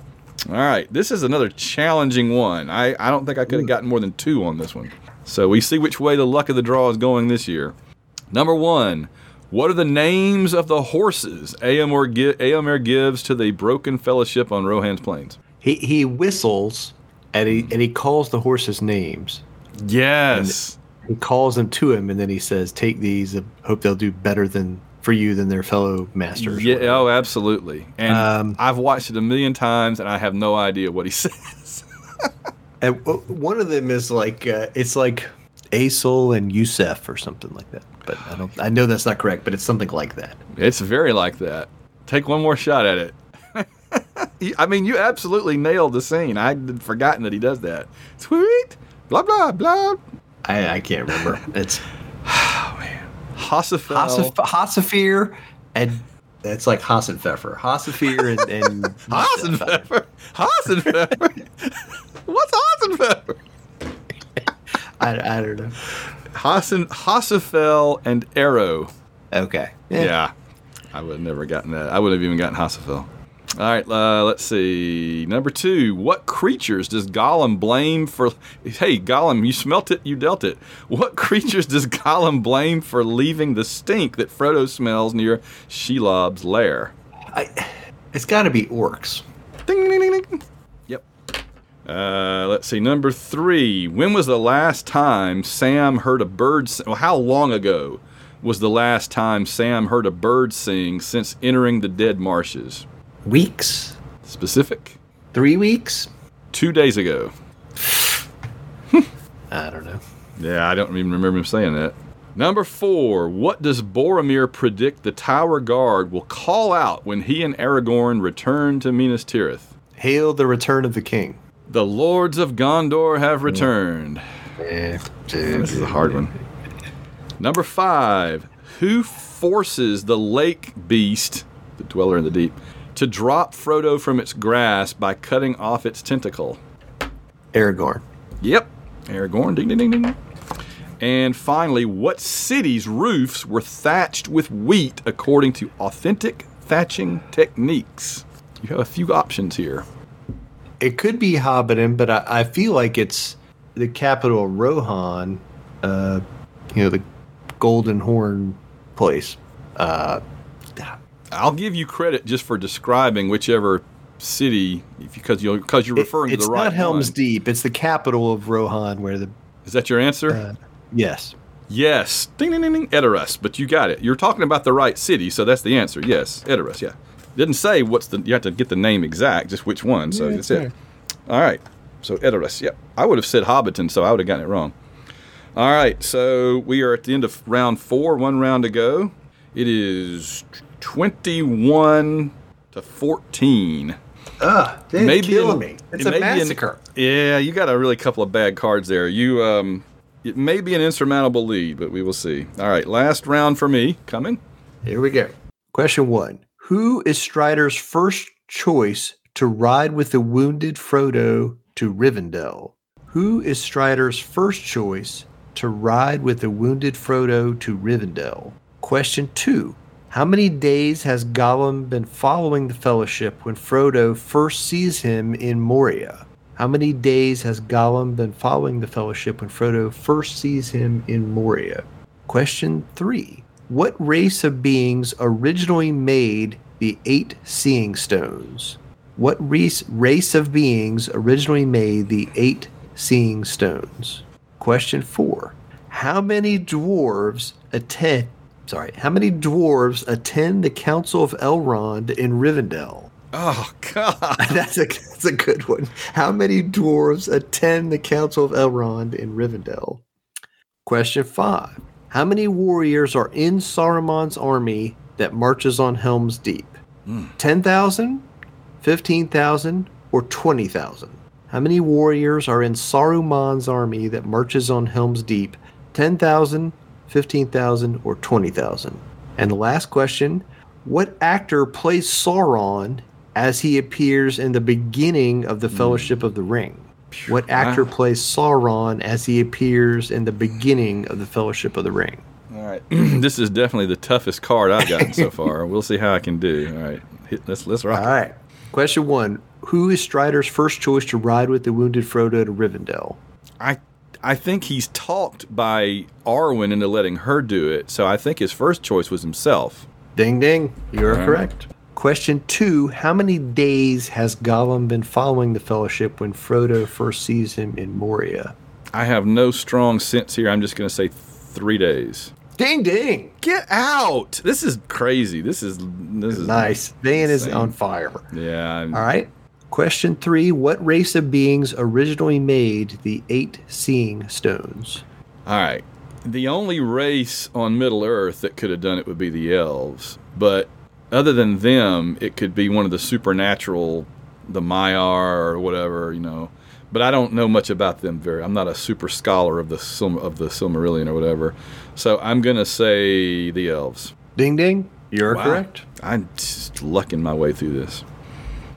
All right, this is another challenging one. I, I don't think I could have gotten more than two on this one. So we see which way the luck of the draw is going this year. Number one, what are the names of the horses Eomer, gi- Eomer gives to the Broken Fellowship on Rohan's Plains? He he whistles, and he, and he calls the horses' names. Yes. And he calls them to him, and then he says, take these. I hope they'll do better than for you than their fellow masters. Yeah, whatever. Oh, absolutely. And um, I've watched it a million times, and I have no idea what he says. And one of them is like uh, it's like Aesol and Yusef or something like that. But I don't. I know that's not correct, but it's something like that. It's very like that. Take one more shot at it. I mean, you absolutely nailed the scene. I had forgotten that he does that. Sweet, blah blah blah. I, I can't remember. It's oh man, Hasafel, Hasafir, and. It's like Hassenpfeffer. Hassenpfeffer and... and Hassenpfeffer? Hassenpfeffer? What's Hassenpfeffer? I, I don't know. Hassen, Hassenfell and Arrow. Okay. Yeah. yeah. I would have never gotten that. I would have even gotten Hassenfell. All right, uh, let's see. Number two, what creatures does Gollum blame for... Hey, Gollum, you smelt it, you dealt it. What creatures does Gollum blame for leaving the stink that Frodo smells near Shelob's lair? I, it's got to be orcs. Ding, ding, ding, ding. Yep. Uh, let's see. Number three, when was the last time Sam heard a bird... Well, how long ago was the last time Sam heard a bird sing since entering the Dead Marshes? Weeks. Specific. Three weeks? Two days ago. I don't know. Yeah, I don't even remember him saying that. Number four, what does Boromir predict the Tower Guard will call out when he and Aragorn return to Minas Tirith? Hail the return of the king. The lords of Gondor have returned. Yeah. This is a hard one. Number five, who forces the lake beast, the dweller in the deep, to drop Frodo from its grasp by cutting off its tentacle? Aragorn. Yep, Aragorn. Ding, ding, ding, ding. And finally, what city's roofs were thatched with wheat according to authentic thatching techniques? You have a few options here. It could be Hobbiton, but I, I feel like it's the capital Rohan, uh, you know, the Golden Horn place. Uh, I'll give you credit just for describing whichever city, because you're, because you're referring it, to the right one. It's not Helm's Deep. It's the capital of Rohan where the... Is that your answer? Uh, yes. Yes. Ding, ding, ding, ding. Edoras, but you got it. You're talking about the right city, so that's the answer. Yes, Edoras, yeah. Didn't say what's the... You have to get the name exact, just which one, so yeah, that's fair. It. All right. So Edoras, yeah. I would have said Hobbiton, so I would have gotten it wrong. All right, so we are at the end of round four, one round to go. It is twenty-one to fourteen. Ugh, they're maybe killing an, me. It's it a massacre. An, yeah, you got a really couple of bad cards there. You, um, it may be an insurmountable lead, but we will see. All right, last round for me coming. Here we go. Question one. Who is Strider's first choice to ride with the wounded Frodo to Rivendell? Who is Strider's first choice to ride with the wounded Frodo to Rivendell? Question two. How many days has Gollum been following the Fellowship when Frodo first sees him in Moria? How many days has Gollum been following the Fellowship when Frodo first sees him in Moria? Question three. What race of beings originally made the eight seeing stones? What race, race of beings originally made the eight seeing stones? Question four. How many dwarves attend sorry, how many dwarves attend the Council of Elrond in Rivendell? Oh god. That's a that's a good one. How many dwarves attend the Council of Elrond in Rivendell? Question five. How many warriors are in Saruman's army that marches on Helm's Deep? Mm. ten thousand, fifteen thousand, or twenty thousand? How many warriors are in Saruman's army that marches on Helm's Deep? ten thousand, fifteen thousand, or twenty thousand? And the last question, what actor plays Sauron as he appears in the beginning of the mm. Fellowship of the Ring? What actor wow. plays Sauron as he appears in the beginning of the Fellowship of the Ring? All right, this is definitely the toughest card I've gotten so far. We'll see how I can do. All right, Hit, let's let's rock. All right, question one: who is Strider's first choice to ride with the wounded Frodo to Rivendell? I I think he's talked by Arwen into letting her do it, so I think his first choice was himself. Ding ding, you are correct. Question two, how many days has Gollum been following the Fellowship when Frodo first sees him in Moria? I have no strong sense here. I'm just going to say three days. Ding, ding. Get out. This is crazy. This is this is nice. Dan is on fire. Yeah. I'm... All right. Question three, what race of beings originally made the eight seeing stones? All right. The only race on Middle-earth that could have done it would be the elves, but... other than them, it could be one of the supernatural, the Maiar or whatever, you know. But I don't know much about them. Very, I'm not a super scholar of the of the Silmarillion or whatever. So I'm gonna say the elves. Ding ding, you're wow. correct. I'm just lucking my way through this.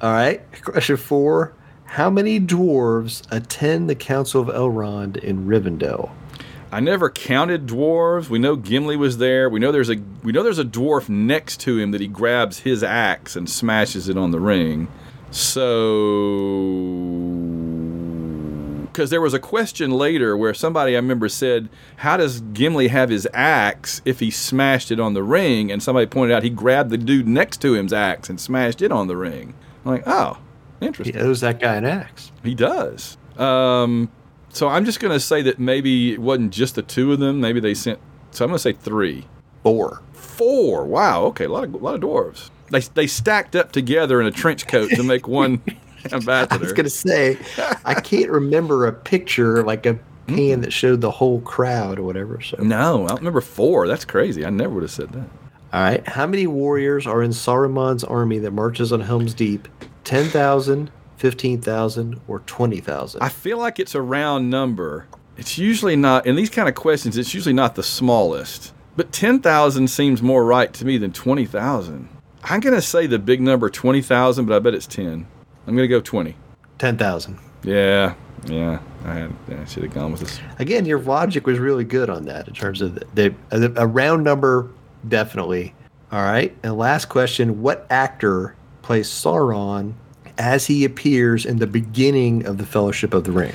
All right, question four: how many dwarves attend the Council of Elrond in Rivendell? I never counted dwarves. We know Gimli was there. We know there's a we know there's a dwarf next to him that he grabs his axe and smashes it on the ring. So, because there was a question later where somebody I remember said, "How does Gimli have his axe if he smashed it on the ring?" And somebody pointed out he grabbed the dude next to him's axe and smashed it on the ring. I'm like, oh, interesting. He owes that guy an axe. He does. Um. So I'm just going to say that maybe it wasn't just the two of them. Maybe they sent... So I'm going to say three. Four. Four. Wow. Okay. A lot of a lot of dwarves. They they stacked up together in a trench coat to make one ambassador. I was going to say, I can't remember a picture, like a can mm-hmm. that showed the whole crowd or whatever. So no, I remember four. That's crazy. I never would have said that. All right. How many warriors are in Saruman's army that marches on Helm's Deep? ten thousand, fifteen thousand, or twenty thousand? I feel like it's a round number. It's usually not, in these kind of questions, it's usually not the smallest. But ten thousand seems more right to me than twenty thousand. I'm going to say the big number twenty thousand, but I bet it's ten. I'm going to go twenty. ten thousand. Yeah. Yeah, I, had, I should have gone with this. Again, your logic was really good on that in terms of the, the a round number, definitely. All right. And last question, what actor plays Sauron as he appears in the beginning of the Fellowship of the Ring?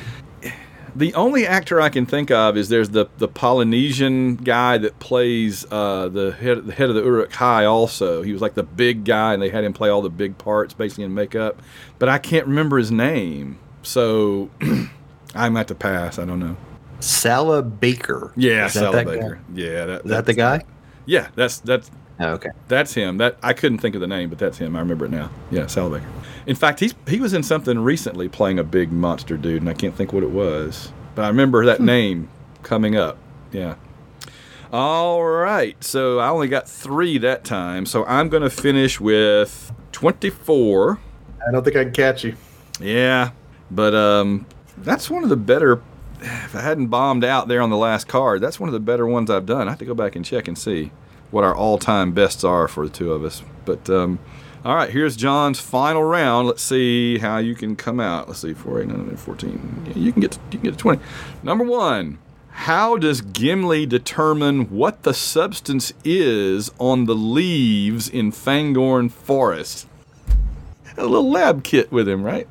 The only actor I can think of is there's the, the Polynesian guy that plays uh, the, head, the head of the Uruk-hai also. He was like the big guy, and they had him play all the big parts, basically in makeup. But I can't remember his name. So, I'm at the pass. I don't know. Sala Baker. Yeah, Sala Baker. Guy? Yeah, that, is that the guy? Yeah, that's that's. Oh, okay, that's him. That I couldn't think of the name, but that's him. I remember it now. Yeah, Sala Baker. In fact, he's he was in something recently playing a big monster dude, and I can't think what it was. But I remember that hmm. name coming up. Yeah. All right. So I only got three that time. So I'm going to finish with twenty-four. I don't think I can catch you. Yeah. But um, that's one of the better, if I hadn't bombed out there on the last card, that's one of the better ones I've done. I have to go back and check and see what our all-time bests are for the two of us. But, um, all right, here's John's final round. Let's see how you can come out. Let's see, four, eight, nine, fourteen. Yeah, you can get to, you can get to twenty. Number one, how does Gimli determine what the substance is on the leaves in Fangorn Forest? A little lab kit with him, right?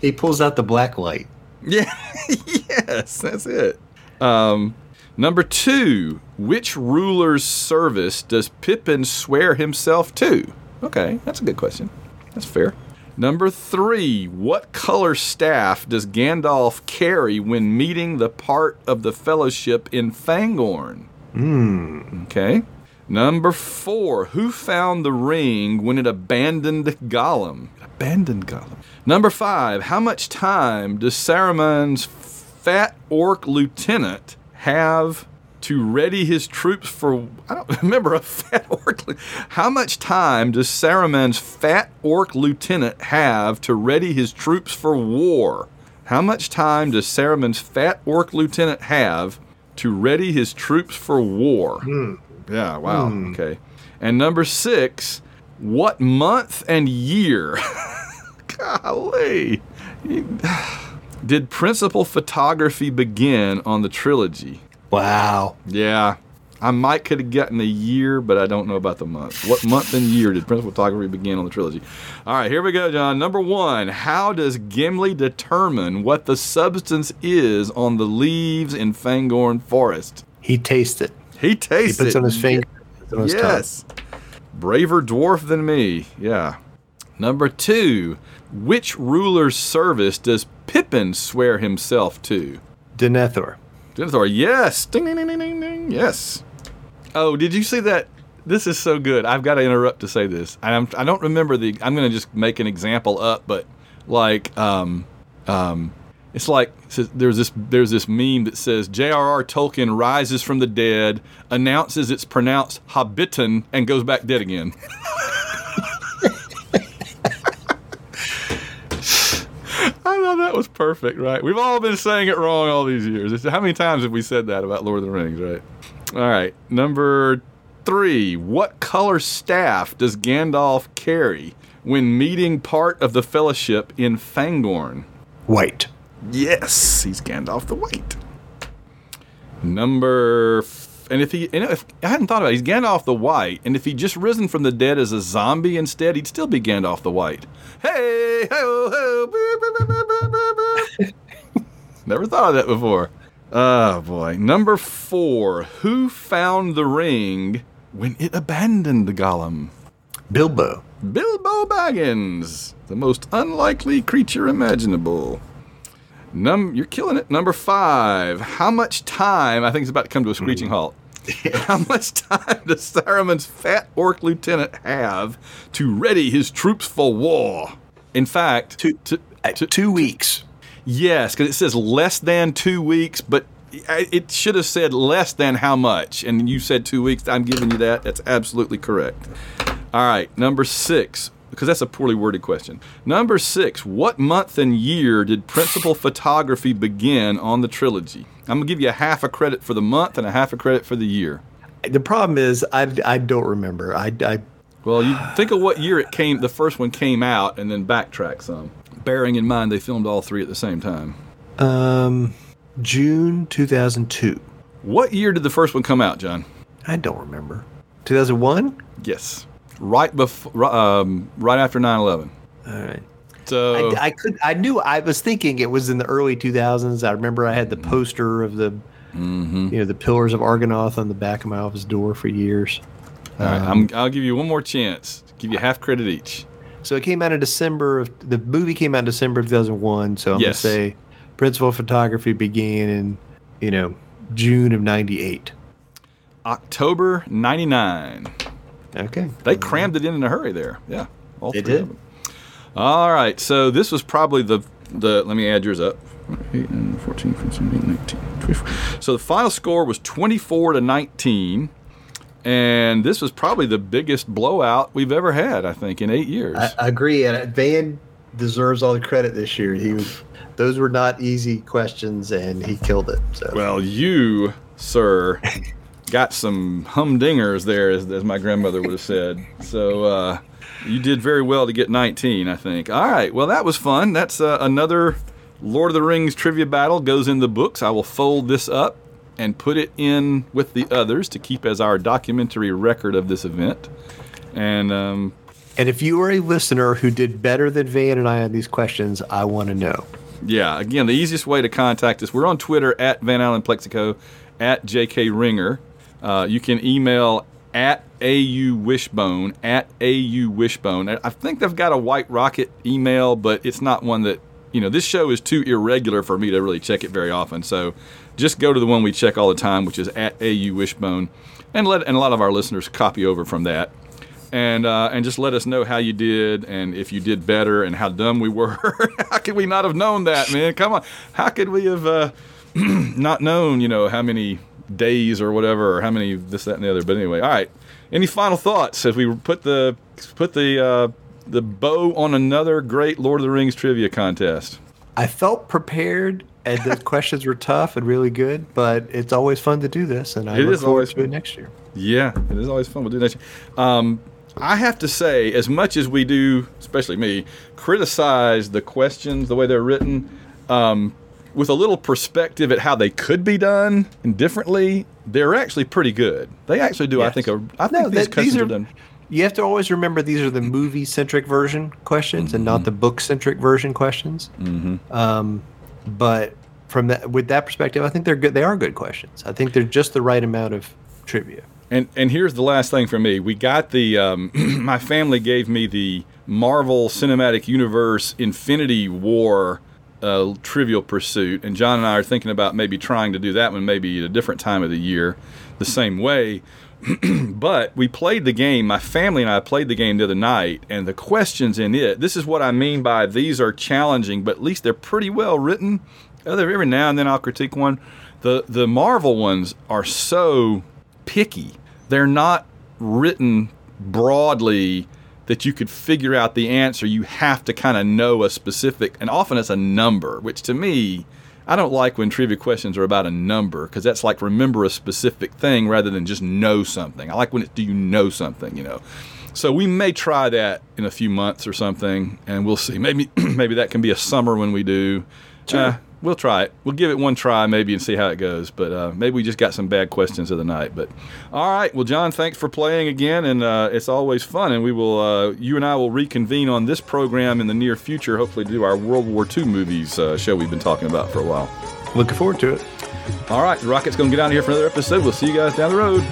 He pulls out the black light. Yeah, yes, that's it. Um, number two, which ruler's service does Pippin swear himself to? Okay, that's a good question. That's fair. Number three, what color staff does Gandalf carry when meeting the part of the fellowship in Fangorn? Hmm. Okay. Number four, who found the ring when it abandoned Gollum? Abandoned Gollum. Number five, how much time does Saruman's fat orc lieutenant have to ready his troops for... I don't remember a fat orc... How much time does Saruman's fat orc lieutenant have to ready his troops for war? How much time does Saruman's fat orc lieutenant have to ready his troops for war? Hmm. Yeah, wow. Mm. Okay. And number six, what month and year? Golly. Did principal photography begin on the trilogy? Wow. Yeah. I might could have gotten a year, but I don't know about the month. What month and year did principal photography begin on the trilogy? All right, here we go, John. Number one, how does Gimli determine what the substance is on the leaves in Fangorn Forest? He tastes it. He tastes it. He puts it on his finger. On his yes. Tongue. Braver dwarf than me. Yeah. Number two, which ruler's service does Pippin swear himself to? Denethor. Denethor, yes. Ding, ding, ding, ding, ding. Yes. Oh, did you see that? This is so good. I've got to interrupt to say this. I'm, I don't remember the... I'm going to just make an example up, but like... um, um. It's like there's this there's this meme that says J R R Tolkien rises from the dead, announces it's pronounced Hobbiton, and goes back dead again. I know that was perfect, right? We've all been saying it wrong all these years. How many times have we said that about Lord of the Rings, right? All right, number three. What color staff does Gandalf carry when meeting part of the fellowship in Fangorn? White. Yes, he's Gandalf the White. Number, f- and if he, and if I hadn't thought about it, he's Gandalf the White, and if he'd just risen from the dead as a zombie instead, he'd still be Gandalf the White. Hey, ho, ho. Never thought of that before. Oh, boy. Number four, who found the ring when it abandoned the Gollum? Bilbo. Bilbo Baggins, the most unlikely creature imaginable. Num, you're killing it. Number five. How much time? I think it's about to come to a screeching halt. How much time does Saruman's fat orc lieutenant have to ready his troops for war? In fact, two, to, to, two weeks. Yes, because it says less than two weeks, but it should have said less than how much. And you said two weeks. I'm giving you that. That's absolutely correct. All right, number six, because that's a poorly worded question. Number six, what month and year did principal photography begin on the trilogy? I'm going to give you a half a credit for the month and a half a credit for the year. The problem is I, I don't remember. I, I Well, you think of what year it came. The first one came out and then backtrack some. Bearing in mind they filmed all three at the same time. Um, June two thousand two. What year did the first one come out, John? I don't remember. two thousand one? Yes. Right before, um, right after nine eleven. All right. So I, I could. I knew. I was thinking it was in the early two thousands. I remember I had the poster of the, mm-hmm. you know, the Pillars of Argonoth on the back of my office door for years. All right, um, I'm, I'll give you one more chance. Give you half credit each. So it came out in December of the movie came out in December of two thousand one. So I'm yes. gonna say, principal photography began in, you know, June of ninety-eight. October ninety-nine. Okay. They crammed it in in a hurry there. Yeah, all three they did. Of them. All right. So this was probably the the. Let me add yours up. eight and fourteen, fifteen, eighteen, twenty-four. So the final score was twenty-four to nineteen. And this was probably the biggest blowout we've ever had, I think, in eight years. I, I agree, and Van deserves all the credit this year. He was; those were not easy questions, and he killed it. So. Well, you, sir, got some humdingers there, as, as my grandmother would have said. So uh, you did very well to get nineteen, I think. All right, well, that was fun. That's uh, another Lord of the Rings trivia battle goes in the books. I will fold this up and put it in with the others to keep as our documentary record of this event. And um, and if you are a listener who did better than Van and I on these questions, I want to know. Yeah, again, the easiest way to contact us, we're on Twitter at Van Allen Plexico, at J K Ringer. Uh, you can email at A U Wishbone, at A U Wishbone. I think they've got a White Rocket email, but it's not one that, you know, this show is too irregular for me to really check it very often, so just go to the one we check all the time, which is at A U Wishbone, and let and a lot of our listeners copy over from that, and uh, and just let us know how you did, and if you did better, and how dumb we were. How could we not have known that, man? Come on, how could we have uh, not known? You know how many days or whatever, or how many this, that, and the other. But anyway, all right. Any final thoughts as we put the put the uh, the bow on another great Lord of the Rings trivia contest? I felt prepared. And the questions were tough and really good, but it's always fun to do this, and I it look forward to fun. It next year. Yeah, it is always fun. We'll do it next year. Um, I have to say, as much as we do, especially me, criticize the questions, the way they're written, um, with a little perspective at how they could be done and differently, they're actually pretty good. They actually do, yes. I think, a, I think no, these that, questions these are, are done. You have to always remember these are the movie-centric version questions mm-hmm. and not the book-centric version questions. Mm-hmm. Um But from that, with that perspective, I think they're good. They are good questions. I think they're just the right amount of trivia. And and here's the last thing for me. We got the um, my family gave me the Marvel Cinematic Universe Infinity War uh, Trivial Pursuit, and John and I are thinking about maybe trying to do that one, maybe at a different time of the year, the same way. But we played the game. My family and I played the game the other night, and the questions in it, this is what I mean by these are challenging, but at least they're pretty well written. Other every now and then I'll critique one. The the Marvel ones are so picky. They're not written broadly that you could figure out the answer. You have to kind of know a specific, and often it's a number, which to me, I don't like when trivia questions are about a number, because that's like remember a specific thing rather than just know something. I like when it's do you know something, you know. So we may try that in a few months or something, and we'll see. Maybe maybe that can be a summer when we do. Sure. Uh, we'll try it. We'll give it one try maybe and see how it goes. But uh, maybe we just got some bad questions of the night. But all right. Well, John, thanks for playing again, and uh, it's always fun. And we will, uh, you and I will reconvene on this program in the near future, hopefully to do our World War Two movies uh, show we've been talking about for a while. Looking forward to it. All right. The Rocket's going to get out of here for another episode. We'll see you guys down the road.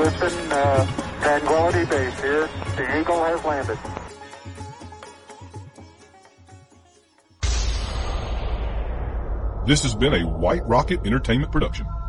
Listen, uh... Tranquility Base here. The Eagle has landed. This has been a White Rocket Entertainment production.